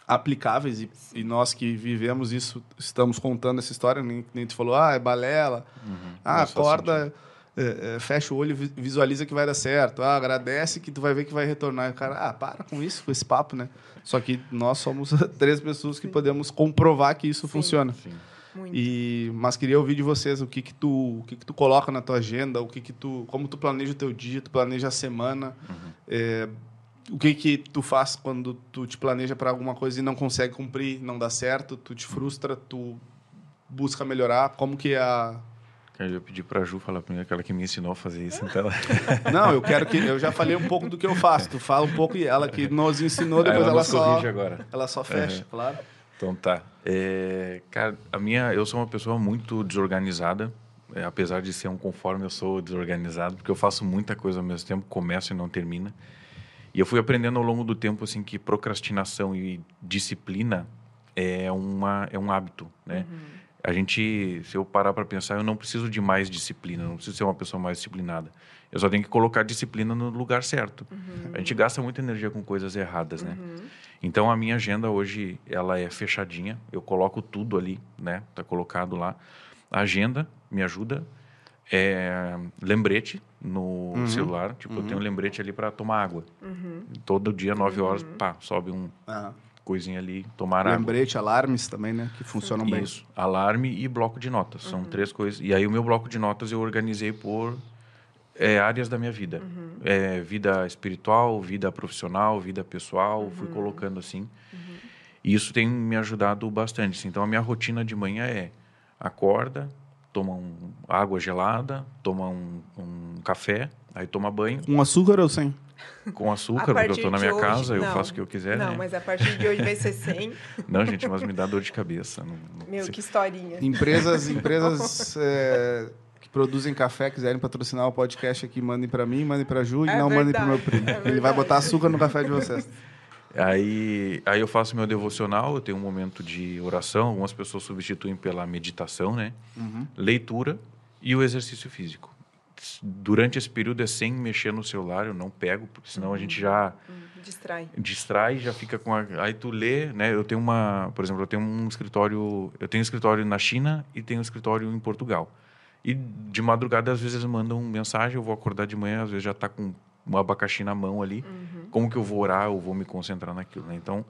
aplicáveis e, e nós que vivemos isso, estamos contando essa história. Nem, nem tu falou, ah, é balela. Uhum. Ah, acorda, é, é, fecha o olho e visualiza que vai dar certo. Ah, agradece que tu vai ver que vai retornar. E o cara, ah, para com isso, com esse papo, né? Só que nós somos três pessoas que Sim. podemos comprovar que isso Sim. funciona. Sim. Muito. E, mas queria ouvir de vocês o que que tu, o que que tu coloca na tua agenda, o que que tu, como tu planeja o teu dia, tu planeja a semana, uhum. é, o que que tu faz quando tu te planeja para alguma coisa e não consegue cumprir, não dá certo, tu te frustra, tu busca melhorar, como que é a... Eu já pedi para a Ju falar primeiro, aquela que me ensinou a fazer isso. Então... Não, eu quero que... Eu já falei um pouco do que eu faço. Tu fala um pouco e ela que nos ensinou, depois ela, ela só... Agora. Ela só fecha, uhum. claro. Então tá. É, cara, a minha... Eu sou uma pessoa muito desorganizada. É, apesar de ser um conforme, eu sou desorganizado, porque eu faço muita coisa ao mesmo tempo, começo e não termina. E eu fui aprendendo ao longo do tempo, assim, que procrastinação e disciplina é, uma, é um hábito, né? Uhum. A gente, se eu parar para pensar, eu não preciso de mais disciplina, não preciso ser uma pessoa mais disciplinada. Eu só tenho que colocar a disciplina no lugar certo. Uhum. A gente gasta muita energia com coisas erradas, uhum. né? Então, a minha agenda hoje, ela é fechadinha. Eu coloco tudo ali, né? Tá colocado lá. A agenda me ajuda. É, lembrete no uhum. celular. Tipo, uhum. eu tenho um lembrete ali para tomar água. Uhum. Todo dia, nove horas, uhum. pá, sobe um... Uhum. coisinha ali, tomar água. Lembrete, alarmes também, né? Que funcionam Sim. bem. Isso, alarme e bloco de notas. Uhum. São três coisas. E aí o meu bloco de notas eu organizei por é, áreas da minha vida. Uhum. É, vida espiritual, vida profissional, vida pessoal. Uhum. Fui colocando assim. Uhum. E isso tem me ajudado bastante. Então, a minha rotina de manhã é acorda, toma um, água gelada, toma um, um café, aí toma banho. Com açúcar ou sem? Com açúcar, porque eu estou na minha hoje, casa, não. eu faço o que eu quiser. Não, né? Mas a partir de hoje vai ser sem. Não, gente, mas me dá dor de cabeça. Não, não Meu, sei. Que historinha. Empresas, empresas é, que produzem café, quiserem patrocinar o podcast aqui, mandem para mim, mandem para a Ju e é não verdade. Mandem para o meu primo. É Ele vai botar açúcar no café de vocês. Aí, aí eu faço meu devocional, eu tenho um momento de oração, algumas pessoas substituem pela meditação, né? Uhum. Leitura e o exercício físico. Durante esse período é sem mexer no celular, eu não pego, porque senão uhum. a gente já... Uhum. Distrai. Distrai, já fica com... A... Aí tu lê, né? Eu tenho uma... Por exemplo, eu tenho um escritório... Eu tenho um escritório na China e tenho um escritório em Portugal. E de madrugada, às vezes, eles mandam mensagem, eu vou acordar de manhã, às vezes já tá com um abacaxi na mão ali. Uhum. Como que eu vou orar? Eu vou me concentrar naquilo, né? Então,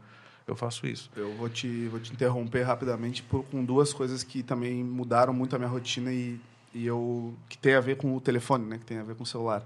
eu faço isso. Eu vou te, vou te interromper rapidamente por, com duas coisas que também mudaram muito a minha rotina e... E eu, que tem a ver com o telefone, né? Que tem a ver com o celular.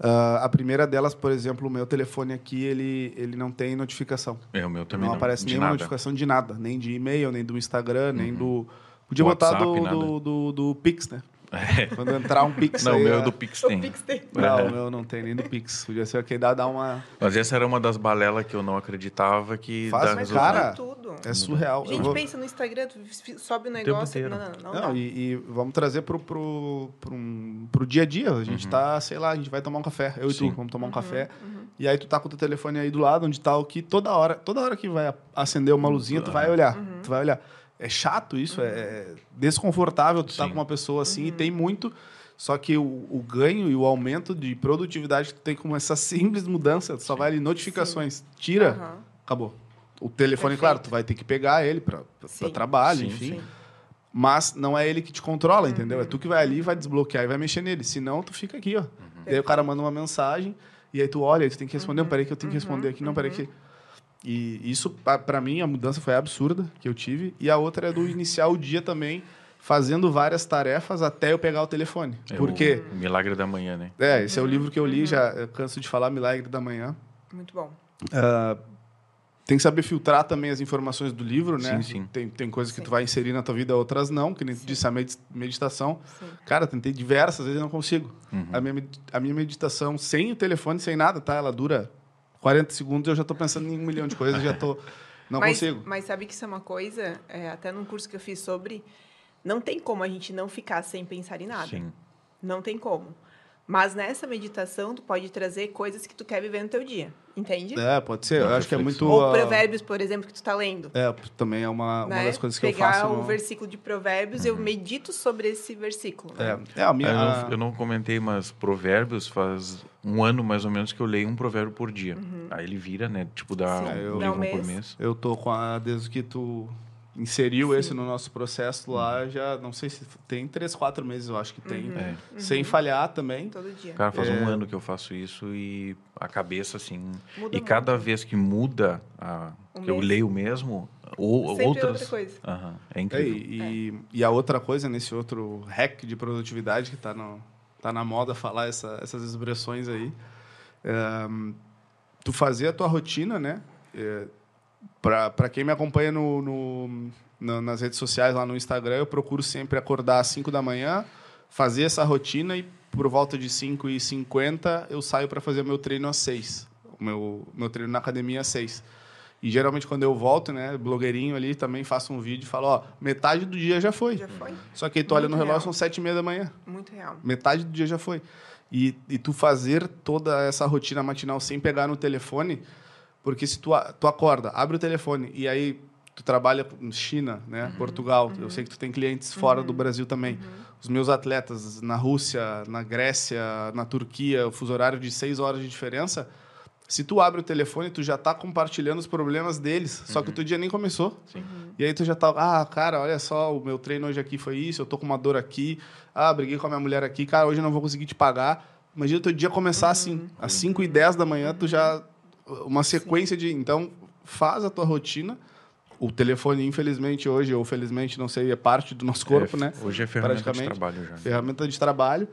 Uh, a primeira delas, por exemplo, o meu telefone aqui, ele, ele não tem notificação. É, o meu também não. Não aparece nenhuma nada. Notificação de nada. Nem de e-mail, nem do Instagram, uhum. nem do... Podia WhatsApp, botar do, do, do, do Pix, né? É. Quando entrar um Pix... Não, aí, o meu é do Pix tem. O Pix tem. Não, o meu não tem nem do Pix. Podia ser que dá, dá uma... Mas essa era uma das balelas que eu não acreditava que... Faz, mas cara, tudo. É surreal. A gente vou... pensa no Instagram, sobe o negócio... Não, não, não, não. E, e vamos trazer pro, pro, pro, pro dia a dia. A gente uhum. tá, sei lá, a gente vai tomar um café. Eu Sim. e tu, vamos tomar um uhum. café. Uhum. E aí tu tá com o teu telefone aí do lado, onde tá o que... Toda hora, toda hora que vai acender uma luzinha, uhum. tu vai olhar. Uhum. Tu vai olhar. É chato isso, uhum. é desconfortável tu estar tá com uma pessoa assim, uhum. e tem muito. Só que o, o ganho e o aumento de produtividade que tu tem com essa simples mudança, tu só vai ali notificações, Sim. tira, uhum. acabou. O telefone, Perfeito. Claro, tu vai ter que pegar ele para trabalho, Sim. enfim. Sim. Mas não é ele que te controla, uhum. entendeu? É tu que vai ali, vai desbloquear e vai mexer nele. Senão, tu fica aqui, ó. Uhum. Daí o cara manda uma mensagem e aí tu olha, aí tu tem que responder. Uhum. Não, peraí que eu tenho que responder aqui. Uhum. Não, peraí que... E isso, para mim, a mudança foi absurda que eu tive. E a outra é do iniciar o dia também, fazendo várias tarefas até eu pegar o telefone. É porque... O Milagre da Manhã, né? É, esse é o livro que eu li, já eu canso de falar, Milagre da Manhã. Muito bom. Uh, tem que saber filtrar também as informações do livro, né? Sim, sim. Tem, tem coisas que sim. tu vai inserir na tua vida, outras não, que nem tu disse, a meditação. Sim. Cara, tentei diversas vezes e não consigo. Uhum. A, minha, a minha meditação, sem o telefone, sem nada, tá? Ela dura... quarenta segundos eu já estou pensando em um milhão de coisas, já estou Não mas, consigo. Mas sabe que isso é uma coisa, é, até num curso que eu fiz sobre, não tem como a gente não ficar sem pensar em nada. Sim. Não tem como. Mas nessa meditação, tu pode trazer coisas que tu quer viver no teu dia, entende? É, pode ser. Eu acho que é muito... Ou provérbios, por exemplo, que tu tá lendo. É, também é uma, né? uma das coisas que Pegar eu faço. Pegar um no... versículo de provérbios, uhum. eu medito sobre esse versículo. Né? É, é a minha... Eu não, eu não comentei, mas provérbios faz um ano, mais ou menos, que eu leio um provérbio por dia. Uhum. Aí ele vira, né? Tipo, dá Sim, um eu, livro um mês. por mês. Eu tô com a... Desde que tu... inseriu Sim. esse no nosso processo lá, já não sei se tem três, quatro meses, eu acho que tem. Uhum. É. Sem falhar também. Todo dia. Cara, faz é... um ano que eu faço isso e a cabeça, assim... Muda e cada muito. vez que muda, a, um que eu leio mesmo, ou, outras... outra coisa. Uhum. É incrível. É, e, é. e a outra coisa, nesse outro hack de produtividade que está tá na moda falar essa, essas expressões aí, é, tu fazer a tua rotina, né? É, Para quem me acompanha no, no, no, nas redes sociais, lá no Instagram, eu procuro sempre acordar às cinco da manhã, fazer essa rotina e por volta de cinco e cinquenta eu saio para fazer o meu treino às seis. O meu, meu treino na academia às seis. E geralmente quando eu volto, né, blogueirinho ali, também faço um vídeo e falo, ó, metade do dia já foi. Já foi. Só que aí tu olha no relógio, são sete e meia da manhã. Muito real. Metade do dia já foi. E, e tu fazer toda essa rotina matinal sem pegar no telefone... Porque se tu, tu acorda, abre o telefone e aí tu trabalha na China, né? Uhum. Portugal, uhum. eu sei que tu tem clientes fora uhum. do Brasil também. Uhum. Os meus atletas na Rússia, na Grécia, na Turquia, o fuso horário de seis horas de diferença, se tu abre o telefone, tu já tá compartilhando os problemas deles, uhum. só que o teu dia nem começou. Sim. Uhum. E aí tu já tá, ah, cara, olha só, o meu treino hoje aqui foi isso, eu tô com uma dor aqui, ah, briguei com a minha mulher aqui, cara, hoje eu não vou conseguir te pagar. Imagina o teu dia começar uhum. assim, às cinco e dez da manhã, tu já... Uma sequência Sim. de... Então, faz a tua rotina. O telefone, infelizmente, hoje, ou felizmente, não sei, é parte do nosso corpo, é, né? Hoje é ferramenta de trabalho já. Ferramenta de trabalho.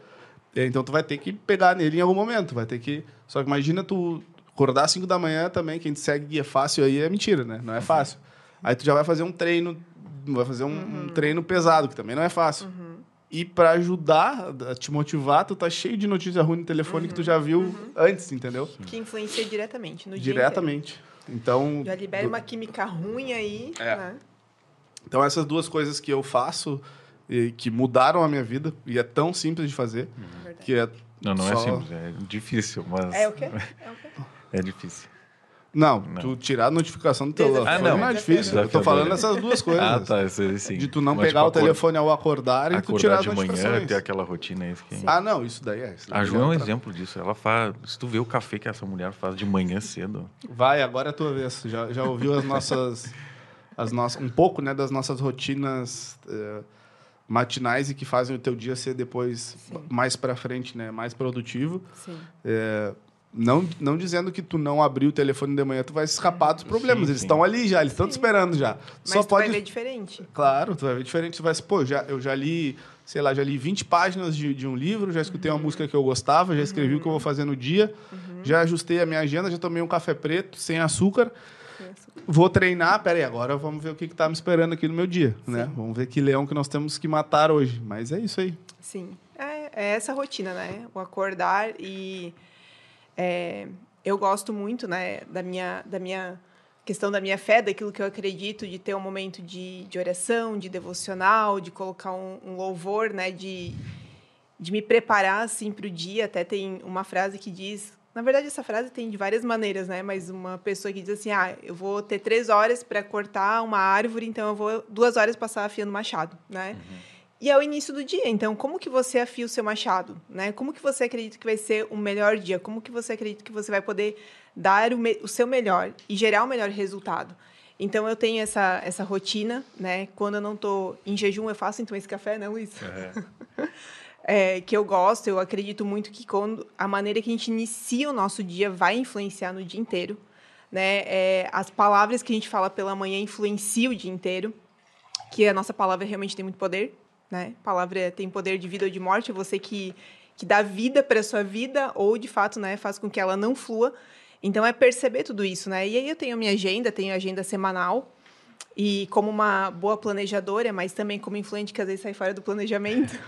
Então, tu vai ter que pegar nele em algum momento. Vai ter que... Só que imagina tu acordar às cinco da manhã também, quem te segue guia fácil aí é mentira, né? Não é fácil. Aí tu já vai fazer um treino, vai fazer um, uhum. um treino pesado, que também não é fácil. Uhum. E para ajudar, a te motivar, tu tá cheio de notícia ruim no telefone uhum, que tu já viu uhum. antes, entendeu? Que influencia diretamente no diretamente. dia Diretamente. Então... Já libera do... uma química ruim aí, é. né? Então, essas duas coisas que eu faço, e que mudaram a minha vida, e é tão simples de fazer, uhum. que é... Não, não só... é simples, é difícil, mas... É o quê? É o quê? É difícil. Não, não, tu tirar a notificação do telefone ah, não, é mais difícil. Eu tô falando essas duas coisas. Ah, tá. Assim, de tu não pegar tipo, o telefone ao acordar e tu tirar as notificações. Acordar de manhã, ter aquela rotina. Aí, que... Ah, não, isso daí é. Isso daí a Ju é um exemplo disso. Ela faz... Se tu vê o café que essa mulher faz de manhã cedo... Vai, agora é a tua vez. Já, já ouviu as nossas... as nossas um pouco, né, das nossas rotinas uh, matinais e que fazem o teu dia ser depois Sim. mais pra frente, né? Mais produtivo. Sim. É, Não, não dizendo que tu não abrir o telefone de manhã, tu vai escapar dos problemas. Sim, eles estão ali já, eles estão te esperando já. Mas Só tu pode... vai ver diferente. Claro, tu vai ver diferente. Tu vai se, pô, já, eu já li, sei lá, já li vinte páginas de, de um livro, já escutei uhum. uma música que eu gostava, já escrevi uhum. o que eu vou fazer no dia, uhum. já ajustei a minha agenda, já tomei um café preto, sem açúcar. Sem açúcar. Vou treinar, peraí, agora vamos ver o que está me esperando aqui no meu dia. Né? Vamos ver que leão que nós temos que matar hoje. Mas é isso aí. Sim, é, é essa rotina, né? O acordar e... É, eu gosto muito, né, da minha, da minha questão da minha fé, daquilo que eu acredito, de ter um momento de, de oração, de devocional, de colocar um, um louvor, né, de, de me preparar assim, para o dia. Até tem uma frase que diz... Na verdade, essa frase tem de várias maneiras, né, mas uma pessoa que diz assim, ah, eu vou ter três horas para cortar uma árvore, então eu vou duas horas passar afiando o machado, né? Uhum. E é o início do dia, então, como que você afia o seu machado, né? Como que você acredita que vai ser o melhor dia? Como que você acredita que você vai poder dar o, me- o seu melhor e gerar o melhor resultado? Então, eu tenho essa, essa rotina, né? Quando eu não estou em jejum, eu faço, então, esse café, né, Luiz? Uhum. é, que eu gosto, eu acredito muito que quando a maneira que a gente inicia o nosso dia vai influenciar no dia inteiro, né? É, as palavras que a gente fala pela manhã influenciam o dia inteiro, que a nossa palavra realmente tem muito poder, né? Palavra tem poder de vida ou de morte, é você que, que dá vida para a sua vida ou, de fato, né, faz com que ela não flua. Então, é perceber tudo isso, né? E aí eu tenho minha agenda, tenho agenda semanal e como uma boa planejadora, mas também como influente que às vezes sai fora do planejamento,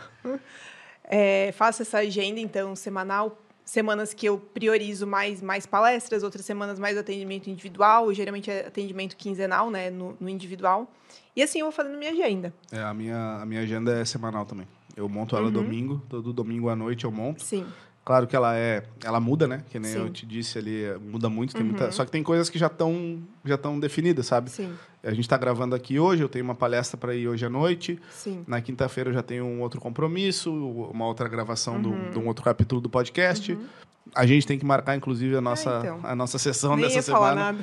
é, faço essa agenda, então, semanal, semanas que eu priorizo mais, mais palestras, outras semanas mais atendimento individual, geralmente é atendimento quinzenal, né, no, no individual. E assim eu vou fazendo minha agenda. É, a minha, a minha agenda é semanal também. Eu monto ela uhum. domingo, todo domingo à noite eu monto. Sim. Claro que ela é, ela muda, né? Que nem Sim. eu te disse ali, muda muito. Tem uhum. muita, só que tem coisas que já estão já estão definidas, sabe? Sim. A gente está gravando aqui hoje, eu tenho uma palestra para ir hoje à noite. Sim. Na quinta-feira eu já tenho um outro compromisso, uma outra gravação uhum. de um outro capítulo do podcast. Uhum. A gente tem que marcar, inclusive, a nossa, é, então. a nossa sessão Nem dessa ia semana. Falar nada.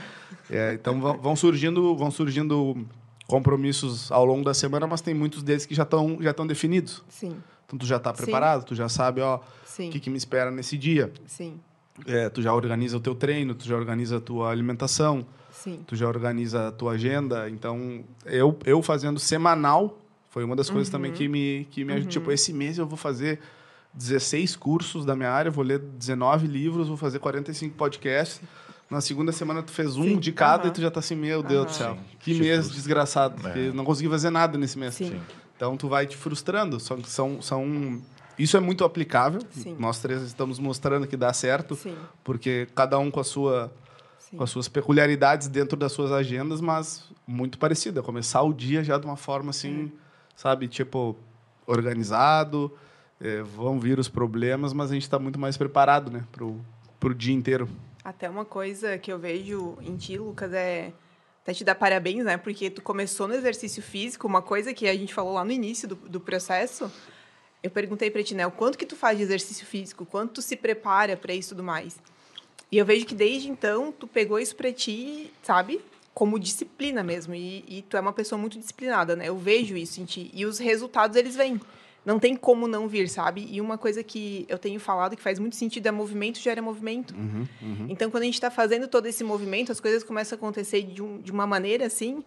É, então vão surgindo, vão surgindo compromissos ao longo da semana, mas tem muitos deles que já estão já estão definidos. Sim. Então, tu já está preparado, Sim. tu já sabe o que, que me espera nesse dia. Sim. É, tu já organiza o teu treino, tu já organiza a tua alimentação, Sim. tu já organiza a tua agenda. Então, eu, eu fazendo semanal, foi uma das uhum. coisas também que me, que me uhum. ajudou. Tipo, esse mês eu vou fazer dezesseis cursos da minha área, vou ler dezenove livros, vou fazer quarenta e cinco podcasts. Na segunda semana tu fez um Sim. de cada uhum. e tu já está assim, meu Deus uhum. do céu. Sim. Que Chico. mês desgraçado, porque é. não consegui fazer nada nesse mês. Sim. Sim. Então, tu vai te frustrando. São, são, são... Isso é muito aplicável. Sim. Nós três estamos mostrando que dá certo, Sim. porque cada um com, a sua, com as suas peculiaridades dentro das suas agendas, mas muito parecida. Começar o dia já de uma forma assim, Sim. sabe, tipo, organizado, é, vão vir os problemas, mas a gente está muito mais preparado, né, pro, pro dia inteiro. Até uma coisa que eu vejo em ti, Lucas, é... Até te dar parabéns, né? Porque tu começou no exercício físico, uma coisa que a gente falou lá no início do, do processo. Eu perguntei pra ti, né? O quanto que tu faz de exercício físico? Quanto tu se prepara pra isso e tudo mais? E eu vejo que desde então, tu pegou isso pra ti, sabe? Como disciplina mesmo. E, e tu é uma pessoa muito disciplinada, né? Eu vejo isso em ti. E os resultados, eles vêm. Não tem como não vir, sabe? E uma coisa que eu tenho falado que faz muito sentido é movimento gera movimento. Uhum, uhum. Então, quando a gente está fazendo todo esse movimento, as coisas começam a acontecer de, um, de uma maneira, assim,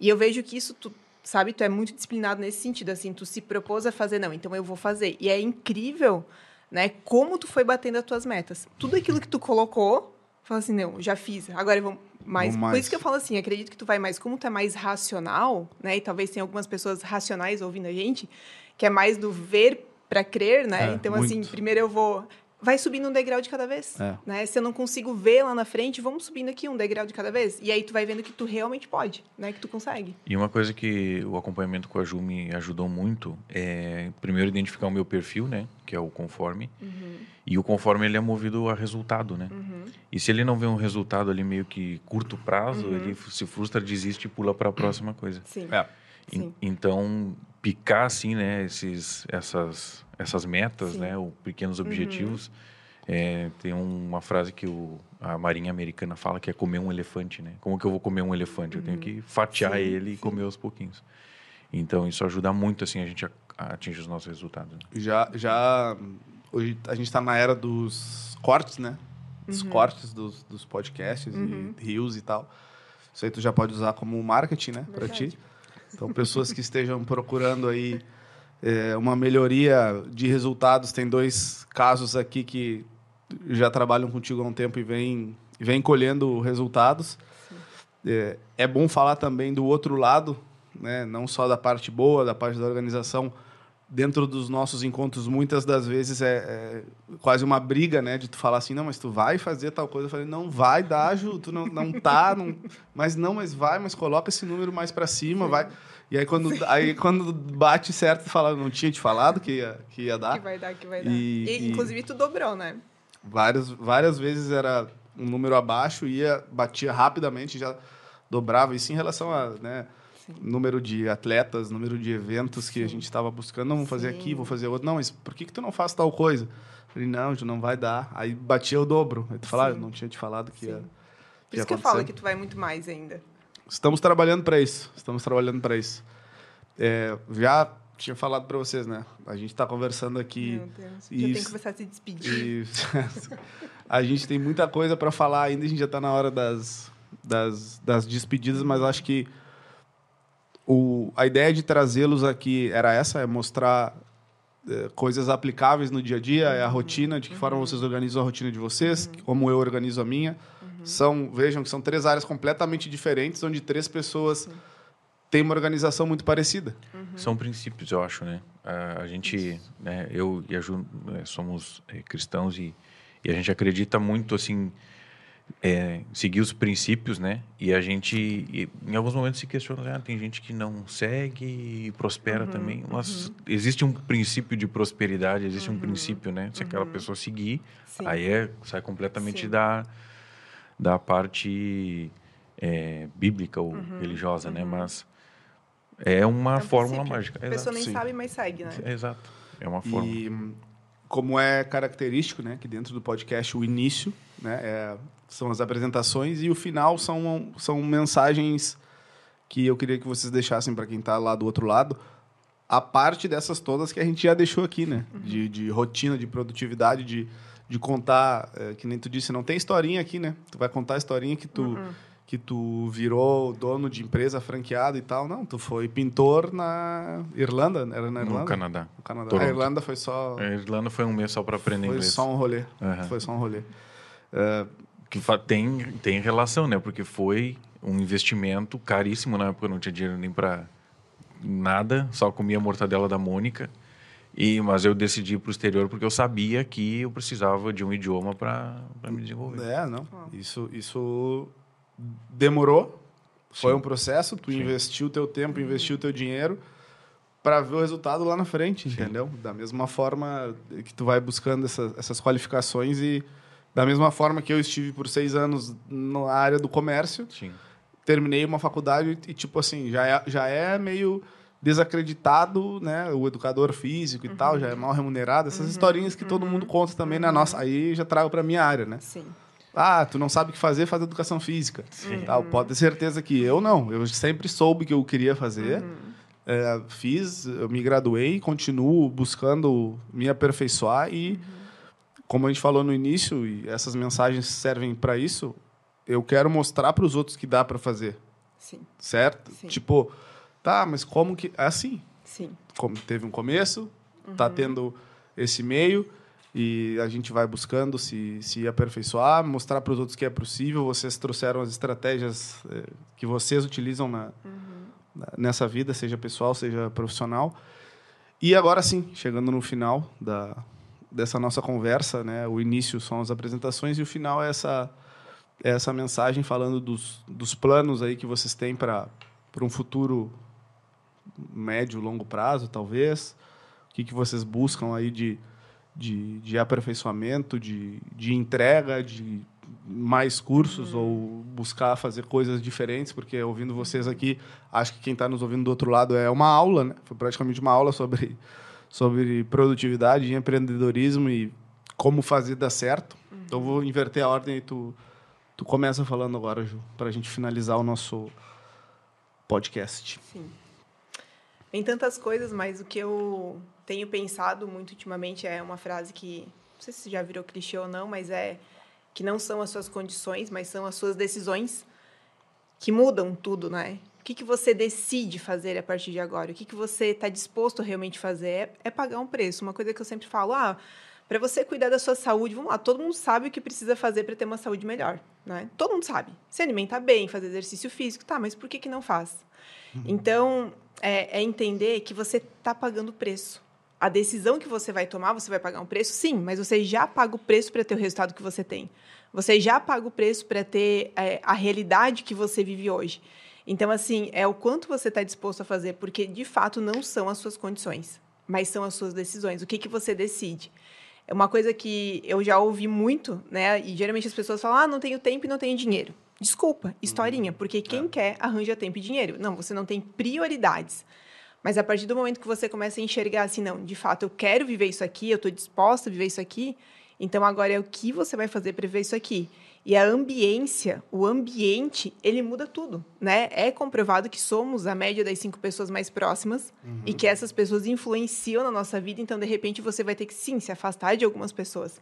e eu vejo que isso, tu, sabe? Tu é muito disciplinado nesse sentido, assim, tu se propôs a fazer, não, então eu vou fazer. E é incrível, né? Como tu foi batendo as tuas metas. Tudo aquilo que tu colocou, fala assim, não, já fiz, agora vamos... Mas, mais. Por isso que eu falo assim, acredito que tu vai mais, como tu é mais racional, né? E talvez tenha algumas pessoas racionais ouvindo a gente, que é mais do ver para crer, né? É, então, muito. assim, primeiro eu vou... Vai subindo um degrau de cada vez, é. né? Se eu não consigo ver lá na frente, vamos subindo aqui um degrau de cada vez. E aí tu vai vendo que tu realmente pode, né? Que tu consegue. E uma coisa que o acompanhamento com a Ju me ajudou muito é, primeiro, identificar o meu perfil, né? Que é o conforme. Uhum. E o conforme, ele é movido a resultado, né? Uhum. E se ele não vê um resultado ali meio que curto prazo, uhum. ele se frustra, desiste e pula para a próxima coisa. Sim. É. E, Sim. Então, picar, assim, né? Esses, essas... essas metas, Sim. né, ou pequenos objetivos. Uhum. É, tem uma frase que o, a Marinha Americana fala, que é comer um elefante, né? Como que eu vou comer um elefante? Uhum. Eu tenho que fatiar Sim. ele e Sim. comer aos pouquinhos. Então, isso ajuda muito, assim, a gente a, a atingir os nossos resultados. Né? Já, já... Hoje a gente está na era dos cortes, né? Dos uhum. cortes dos, dos podcasts uhum. e reels e tal. Isso aí tu já pode usar como marketing, né? Para ti. Então, pessoas que estejam procurando aí... É, uma melhoria de resultados. Tem dois casos aqui que já trabalham contigo há um tempo e vem, vem colhendo resultados. É, é bom falar também do outro lado, né? Não só da parte boa, da parte da organização. Dentro dos nossos encontros, muitas das vezes é, é quase uma briga, né? De tu falar assim, não, mas tu vai fazer tal coisa. Eu falei, não vai dar, Ju, tu não, não tá. Não... Mas não, mas vai, mas coloca esse número mais para cima, Sim. vai. E aí quando, aí, quando bate certo, tu fala, não tinha te falado que ia, que ia dar. Que vai dar, que vai dar. E, e, e inclusive, tu dobrou, né? Várias, várias vezes era um número abaixo, ia, batia rapidamente, já dobrava. Isso em relação a... né? Número de atletas, número de eventos Sim. que a gente estava buscando. Não, vou Sim. fazer aqui, vou fazer outro. Não, mas por que, que tu não faz tal coisa? Eu falei, não, não vai dar. Aí batia o dobro. Aí tu falava, não tinha te falado que Sim. ia Por que isso ia que eu falo que tu vai muito mais ainda. Estamos trabalhando para isso. Estamos trabalhando para isso. É, já tinha falado para vocês, né? A gente está conversando aqui. Meu Deus, e já tem que começar a se despedir. E... a gente tem muita coisa para falar ainda. A gente já está na hora das, das, das despedidas, mas acho que O, a ideia de trazê-los aqui era essa, é mostrar é, coisas aplicáveis no dia a dia, é a rotina, de que uhum. forma vocês organizam a rotina de vocês, uhum. como eu organizo a minha. Uhum. São, vejam que são três áreas completamente diferentes, onde três pessoas uhum. têm uma organização muito parecida. Uhum. São princípios, eu acho, né? A, a gente, né, eu e a Ju, somos é, cristãos e, E a gente acredita muito, assim, é, seguir os princípios, né? E a gente, e, em alguns momentos, se questiona, ah, tem gente que não segue e prospera uhum, também. Mas uhum. existe um princípio de prosperidade, existe uhum, um princípio, né? Se uhum. aquela pessoa seguir, Sim. aí é, sai completamente Sim. da, da parte é, bíblica ou uhum, religiosa, uhum. né? Mas é uma é fórmula princípio. Mágica. A Exato. Pessoa nem Sim. sabe, mas segue, né? Exato. É uma fórmula. E... como é característico, né, que dentro do podcast o início, né, é, são as apresentações e o final são, são mensagens que eu queria que vocês deixassem para quem está lá do outro lado, a parte dessas todas que a gente já deixou aqui, né, uhum. de, de rotina, de produtividade, de, de contar, é, que nem tu disse, não tem historinha aqui, né? Tu vai contar a historinha que tu... Uhum. que tu virou dono de empresa franqueado e tal. Não, tu foi pintor na Irlanda, era na Irlanda? No Canadá. No Canadá. A Irlanda foi só... A Irlanda foi um mês só para aprender foi inglês. Foi só um rolê. Uhum. Foi só um rolê. Uh... Que tem, tem relação, né? Porque foi um investimento caríssimo. Na época eu não tinha dinheiro nem para nada, só comia a mortadela da Mônica. E, mas eu decidi ir para o exterior porque eu sabia que eu precisava de um idioma para me desenvolver. É, não. Isso... isso... demorou, Sim. foi um processo, tu Sim. investiu o teu tempo, investiu o teu dinheiro para ver o resultado lá na frente, Sim. entendeu? Da mesma forma que tu vai buscando essas, essas qualificações e da mesma forma que eu estive por seis anos na área do comércio, Sim. terminei uma faculdade e tipo assim, já é, já é meio desacreditado, né? O educador físico e uhum. tal, já é mal remunerado, essas uhum. historinhas que uhum. todo mundo conta também uhum. na nossa, aí já trago para minha área, né? Sim. Ah, tu não sabe o que fazer, faz educação física. Sim. Tal. Pode ter certeza que eu não. Eu sempre soube o que eu queria fazer. Uhum. É, fiz, eu me graduei, continuo buscando me aperfeiçoar. E, uhum. como a gente falou no início, e essas mensagens servem para isso, eu quero mostrar para os outros que dá para fazer. Sim. Certo? Sim. Tipo, tá, mas como que... É assim. Sim. Como teve um começo, uhum. tá tendo esse meio... E a gente vai buscando se, se aperfeiçoar, mostrar para os outros que é possível. Vocês trouxeram as estratégias eh, que vocês utilizam na, uhum. na, nessa vida, seja pessoal, seja profissional. E agora sim, chegando no final da, dessa nossa conversa, né, o início são as apresentações e o final é essa, é essa mensagem falando dos, dos planos aí que vocês têm para para um futuro médio, longo prazo, talvez. O que, que vocês buscam aí de... De, de aperfeiçoamento, de, de entrega, de mais cursos uhum. ou buscar fazer coisas diferentes, porque ouvindo vocês aqui, acho que quem está nos ouvindo do outro lado é uma aula, né? Foi praticamente uma aula sobre, sobre produtividade e empreendedorismo e como fazer dar certo. Uhum. Então, vou inverter a ordem e tu, tu começa falando agora, Ju, para a gente finalizar o nosso podcast. Sim. Tem tantas coisas, mas o que eu tenho pensado muito ultimamente é uma frase que, não sei se já virou clichê ou não, mas é que não são as suas condições, mas são as suas decisões que mudam tudo, né? O que, que você decide fazer a partir de agora? O que, que você está disposto a realmente fazer é, é pagar um preço. Uma coisa que eu sempre falo, ah, para você cuidar da sua saúde, vamos lá, todo mundo sabe o que precisa fazer para ter uma saúde melhor, né? Todo mundo sabe. Se alimentar bem, fazer exercício físico, tá, mas por que, que não faz? Uhum. Então... É, é entender que você está pagando preço. A decisão que você vai tomar, você vai pagar um preço? Sim, mas você já paga o preço para ter o resultado que você tem. Você já paga o preço para ter é, a realidade que você vive hoje. Então, assim, é o quanto você está disposto a fazer, porque, de fato, não são as suas condições, mas são as suas decisões. O que, que você decide? É uma coisa que eu já ouvi muito, né? E, geralmente, as pessoas falam, ah, não tenho tempo e não tenho dinheiro. Desculpa, historinha, porque quem é. quer arranja tempo e dinheiro. Não, você não tem prioridades. Mas a partir do momento que você começa a enxergar assim, não, de fato, eu quero viver isso aqui, eu estou disposta a viver isso aqui, então agora é o que você vai fazer para viver isso aqui. E a ambiência, o ambiente, ele muda tudo, né? É comprovado que somos a média das cinco pessoas mais próximas uhum. e que essas pessoas influenciam na nossa vida, então, de repente, você vai ter que, sim, se afastar de algumas pessoas.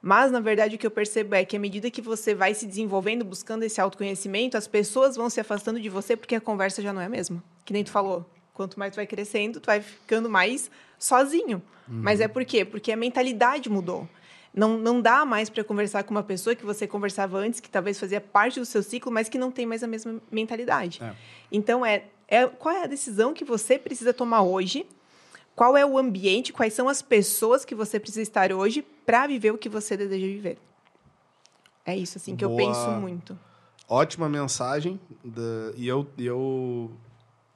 Mas, na verdade, o que eu percebo é que à medida que você vai se desenvolvendo, buscando esse autoconhecimento, as pessoas vão se afastando de você porque a conversa já não é a mesma. Que nem tu falou, quanto mais tu vai crescendo, tu vai ficando mais sozinho. Uhum. Mas é por quê? Porque a mentalidade mudou. Não, não dá mais para conversar com uma pessoa que você conversava antes, que talvez fazia parte do seu ciclo, mas que não tem mais a mesma mentalidade. É. Então, é, é, qual é a decisão que você precisa tomar hoje Qual é o ambiente, quais são as pessoas que você precisa estar hoje para viver o que você deseja viver? É isso, assim, que Boa. eu penso muito. Ótima mensagem. Da... E eu, eu,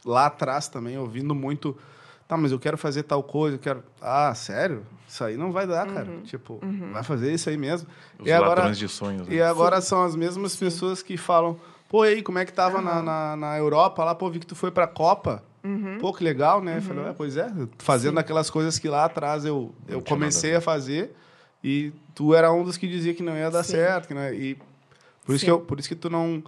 lá atrás também, ouvindo muito... Tá, mas eu quero fazer tal coisa, eu quero... Ah, sério? Isso aí não vai dar, uhum. cara. Tipo, uhum. vai fazer isso aí mesmo. Os e ladrões agora... de sonhos. Né? E agora Sim. são as mesmas Sim. pessoas que falam... Pô, e aí, como é que tava ah. na, na, na Europa? Lá, pô, vi que tu foi pra Copa. Uhum. Pô, que legal, né? Uhum. Falei, ah, pois é, fazendo Sim. aquelas coisas que lá atrás eu, eu comecei nada. a fazer e tu era um dos que dizia que não ia dar Sim. certo, né? E por isso, que eu, por isso que tu não...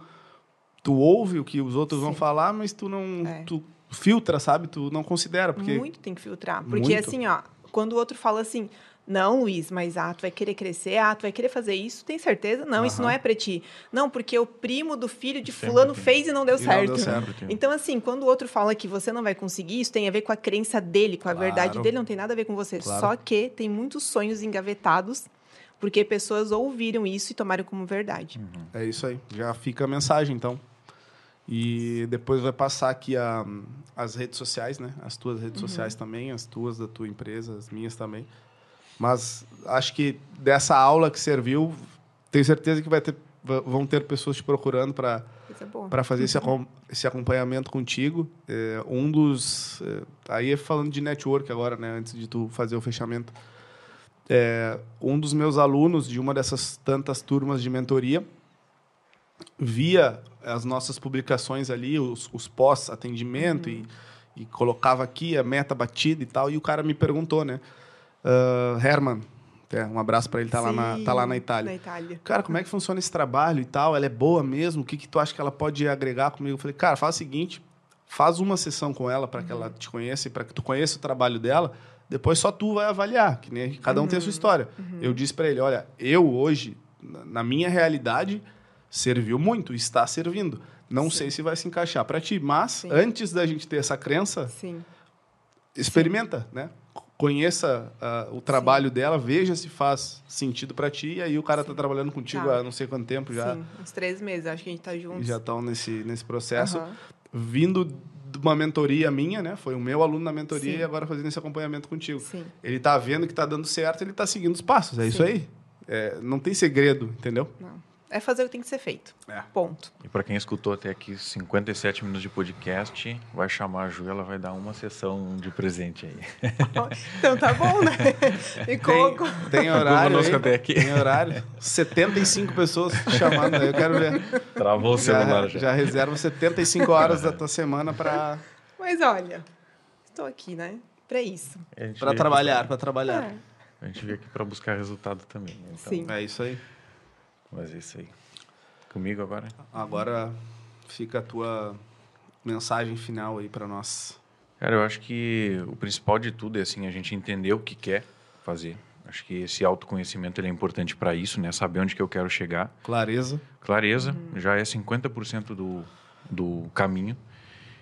Tu ouve o que os outros Sim. vão falar, mas tu não... É. Tu filtra, sabe? Tu não considera, porque... Muito tem que filtrar, porque muito. assim, ó, quando o outro fala assim... Não, Luiz, mas ah, tu vai querer crescer, ah, tu vai querer fazer isso, tem certeza? Não, uhum. isso não é pra ti. Não, porque o primo do filho de sempre fulano tem. fez e não deu e certo. Não deu certo. Então, assim, quando o outro fala que você não vai conseguir, isso tem a ver com a crença dele, com a claro. verdade dele, não tem nada a ver com você. Claro. Só que tem muitos sonhos engavetados, porque pessoas ouviram isso e tomaram como verdade. Uhum. É isso aí, já fica a mensagem, então. E depois vai passar aqui a, as redes sociais, né? As tuas redes uhum. sociais também, as tuas da tua empresa, as minhas também. Mas acho que dessa aula que serviu, tenho certeza que vai ter, vão ter pessoas te procurando para para fazer uhum. esse, acom, esse acompanhamento contigo. É, um dos... É, aí é falando de network agora, né? Antes de tu fazer o fechamento. É, um dos meus alunos de uma dessas tantas turmas de mentoria, via as nossas publicações ali, os, os pós-atendimento, uhum. e, e colocava aqui a meta batida e tal, e o cara me perguntou, né? Uh, Hermann, é, um abraço para ele, tá, Sim, lá na, tá lá na Itália. na Itália. Cara, como é que funciona esse trabalho e tal? Ela é boa mesmo? O que, que tu acha que ela pode agregar comigo? Eu falei, cara, faz o seguinte, faz uma sessão com ela para que uhum. ela te conheça e para que tu conheça o trabalho dela, depois só tu vai avaliar, que nem cada um uhum. tem a sua história. Uhum. Eu disse para ele, olha, eu hoje, na minha realidade, serviu muito, está servindo. Não Sim. sei se vai se encaixar para ti, mas Sim. antes da gente ter essa crença, Sim. experimenta, Sim. né? Conheça uh, o trabalho Sim. dela, veja se faz sentido para ti, e aí o cara Sim. tá trabalhando contigo tá. há não sei quanto tempo já. Sim, uns três meses, acho que a gente tá juntos. Já estão nesse, nesse processo. Uhum. Vindo de uma mentoria minha, né? Foi o meu aluno na mentoria Sim. e agora fazendo esse acompanhamento contigo. Sim. Ele tá vendo que tá dando certo, ele tá seguindo os passos, é Sim. isso aí. É, não tem segredo, entendeu? Não. É fazer o que tem que ser feito. É. Ponto. E para quem escutou até aqui cinquenta e sete minutos de podcast, vai chamar a Ju, ela vai dar uma sessão de presente aí. Então tá bom, né? E coco. Tem, tem horário aí? Até aqui. Tem horário. setenta e cinco pessoas chamando aí, eu quero ver. Travou o celular já. Já, já reserva setenta e cinco horas da tua semana para... Mas olha, estou aqui, né? Para isso. Para trabalhar, para trabalhar. É. A gente veio aqui para buscar resultado também. Então, Sim. é isso aí. Mas é isso aí. Comigo agora? Agora fica a tua mensagem final aí para nós. Cara, eu acho que o principal de tudo é assim, a gente entender o que quer fazer. Acho que esse autoconhecimento ele é importante para isso, né? Saber onde que eu quero chegar. Clareza. Clareza, uhum. já é cinquenta por cento do, do caminho.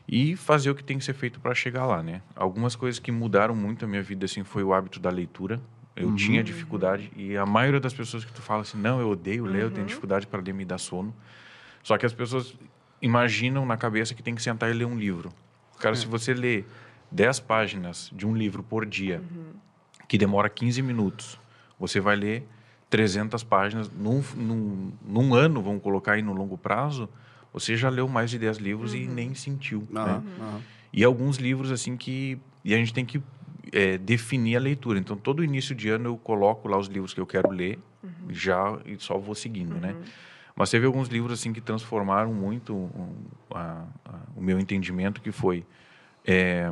E fazer o que tem que ser feito para chegar lá, né? Algumas coisas que mudaram muito a minha vida assim, foi o hábito da leitura. Eu uhum. tinha dificuldade, e a maioria das pessoas que tu fala assim, não, eu odeio ler, uhum. eu tenho dificuldade para ler, me dá sono. Só que as pessoas imaginam na cabeça que tem que sentar e ler um livro. Cara, é. se você lê dez páginas de um livro por dia, uhum. que demora quinze minutos, você vai ler trezentas páginas. Num, num, num ano, vamos colocar aí no longo prazo, você já leu mais de dez livros uhum. e nem sentiu. Uhum. Né? Uhum. E alguns livros assim que... E a gente tem que... É, definir a leitura. Então, todo início de ano eu coloco lá os livros que eu quero ler, uhum. já e só vou seguindo, uhum. né? Mas teve alguns livros assim que transformaram muito um, a, a, o meu entendimento, que foi... É,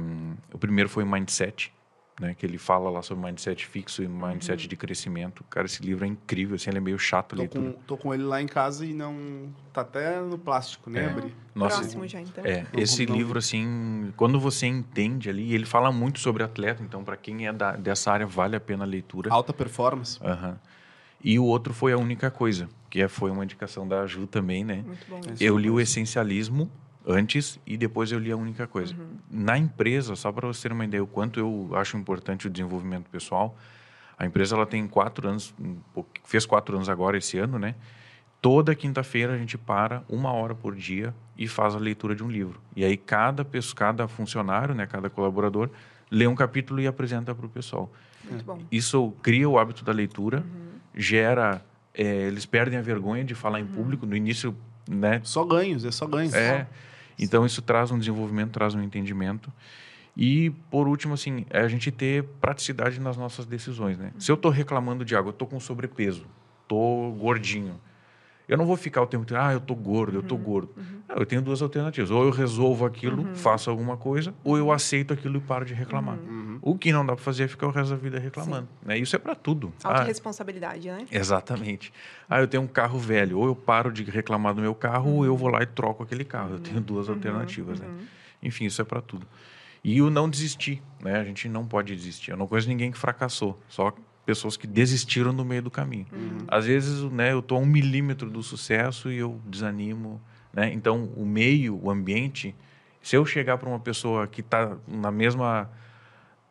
o primeiro foi Mindset, né? Que ele fala lá sobre mindset fixo e mindset uhum. de crescimento. Cara, esse livro é incrível, assim, ele é meio chato. Tô, com, tô com ele lá em casa e não... Tá até no plástico, né? É. Nossa, próximo já, então. É, esse não, não. livro, assim, quando você entende ali, ele fala muito sobre atleta, então, para quem é da, dessa área, vale a pena a leitura. Alta performance. Uhum. E o outro foi A Única Coisa, que foi uma indicação da Ju também, né? Muito bom. Eu li o Essencialismo antes e depois eu li A Única Coisa. Uhum. Na empresa, só para você ter uma ideia o quanto eu acho importante o desenvolvimento pessoal, a empresa ela tem quatro anos, fez quatro anos agora esse ano, né? Toda quinta-feira a gente para uma hora por dia e faz a leitura de um livro. E aí cada, cada funcionário, né, cada colaborador, lê um capítulo e apresenta para o pessoal. Muito bom. Isso cria o hábito da leitura, uhum. gera... É, eles perdem a vergonha de falar em uhum. público. No início, né? Só ganhos, é só ganhos. É. Só. Então, isso traz um desenvolvimento, traz um entendimento. E, por último, assim, é a gente ter praticidade nas nossas decisões, né? Uhum. Se eu estou reclamando de água, eu estou com sobrepeso, estou gordinho... Eu não vou ficar o tempo inteiro, ah, eu tô gordo, uhum, eu tô gordo. Uhum. Ah, eu tenho duas alternativas. Ou eu resolvo aquilo, uhum. faço alguma coisa, ou eu aceito aquilo e paro de reclamar. Uhum. O que não dá para fazer é ficar o resto da vida reclamando. Né? Isso é para tudo. Autoresponsabilidade, ah, né? Exatamente. Ah, eu tenho um carro velho. Ou eu paro de reclamar do meu carro, uhum. ou eu vou lá e troco aquele carro. Eu tenho duas uhum. alternativas, né? Uhum. Enfim, isso é para tudo. E o não desistir, né? A gente não pode desistir. Eu não conheço ninguém que fracassou, só... pessoas que desistiram no meio do caminho. Uhum. Às vezes, né, eu estou a um milímetro do sucesso e eu desanimo, né? Então, o meio, o ambiente, se eu chegar para uma pessoa que está na mesma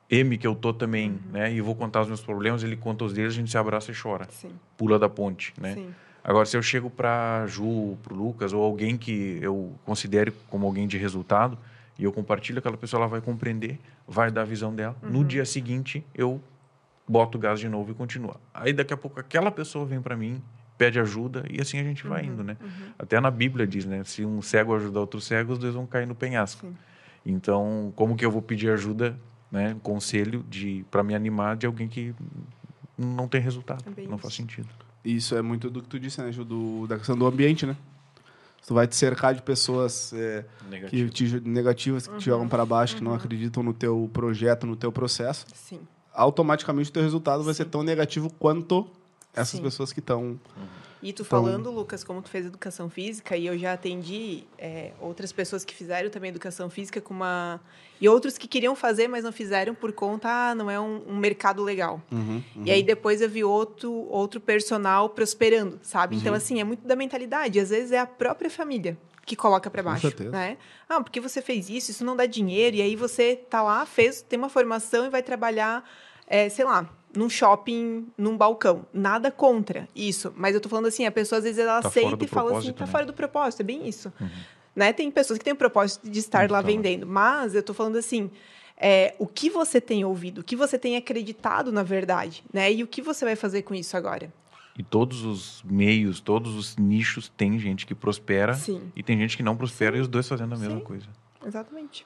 M que eu estou também, uhum. né, e vou contar os meus problemas, ele conta os deles, a gente se abraça e chora. Sim. Pula da ponte, né? Sim. Agora, se eu chego para a Ju, para o Lucas, ou alguém que eu considere como alguém de resultado, e eu compartilho, aquela pessoa, ela vai compreender, vai dar a visão dela. Uhum. No dia seguinte, eu... boto o gás de novo e continua. Aí, daqui a pouco, aquela pessoa vem para mim, pede ajuda e assim a gente vai uhum, indo, né? Uhum. Até na Bíblia diz, né? Se um cego ajudar outro cego, os dois vão cair no penhasco. Sim. Então, como que eu vou pedir ajuda, né? Um conselho para me animar de alguém que não tem resultado. É não isso. Faz sentido. Isso é muito do que tu disse, né, Ju? Do, da questão do ambiente, né? Tu vai te cercar de pessoas é, que te, negativas, que uhum. te jogam para baixo, uhum. que não acreditam no teu projeto, no teu processo. Sim. Automaticamente o teu resultado vai Sim. ser tão negativo quanto essas Sim. pessoas que estão... Uhum. E tu tão... falando, Lucas, como tu fez educação física, e eu já atendi é, outras pessoas que fizeram também educação física com uma... E outros que queriam fazer, mas não fizeram por conta, ah, não é um, um mercado legal. Uhum, uhum. E aí depois eu vi outro, outro personal prosperando, sabe? Uhum. Então, assim, é muito da mentalidade. Às vezes é a própria família que coloca para baixo, né? Ah, porque você fez isso, isso não dá dinheiro, e aí você tá lá, fez, tem uma formação e vai trabalhar, é, sei lá, num shopping, num balcão. Nada contra isso, mas eu tô falando assim, a pessoa às vezes ela tá aceita e fala assim, tá né? fora do propósito, é bem isso. Uhum. Né? Tem pessoas que têm o propósito de estar então. lá vendendo, mas eu tô falando assim, é, o que você tem ouvido, o que você tem acreditado na verdade, né? E o que você vai fazer com isso agora? E todos os meios, todos os nichos, tem gente que prospera Sim. e tem gente que não prospera Sim. e os dois fazendo a mesma Sim. coisa. Exatamente.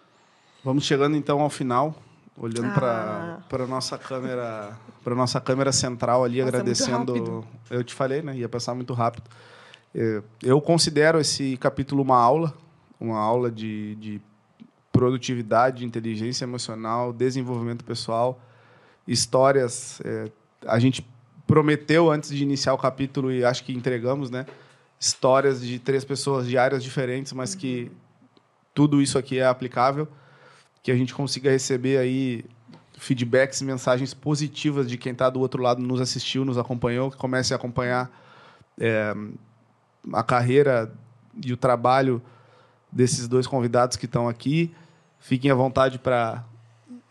Vamos chegando então ao final, olhando ah. para a nossa câmera, para nossa câmera central ali, nossa, agradecendo. É eu te falei, né? Ia passar muito rápido. Eu considero esse capítulo uma aula, uma aula de, de produtividade, inteligência emocional, desenvolvimento pessoal, histórias. É, a gente prometeu antes de iniciar o capítulo e acho que entregamos, né? Histórias de três pessoas de áreas diferentes, mas uhum. que tudo isso aqui é aplicável, que a gente consiga receber aí feedbacks, mensagens positivas de quem está do outro lado, nos assistiu, nos acompanhou, que comece a acompanhar é, a carreira e o trabalho desses dois convidados que estão aqui. Fiquem à vontade para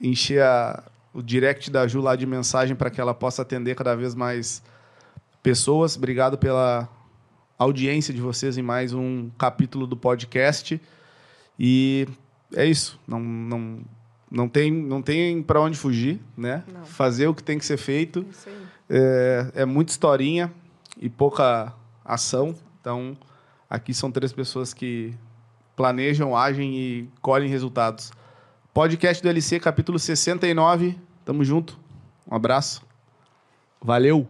encher a... o direct da Ju lá de mensagem para que ela possa atender cada vez mais pessoas. Obrigado pela audiência de vocês em mais um capítulo do podcast. E é isso. Não, não, não tem, não tem para onde fugir, né? Não. Fazer o que tem que ser feito. É, é muita historinha e pouca ação. Então, aqui são três pessoas que planejam, agem e colhem resultados. Podcast do L C, capítulo sessenta e nove. Tamo junto. Um abraço. Valeu!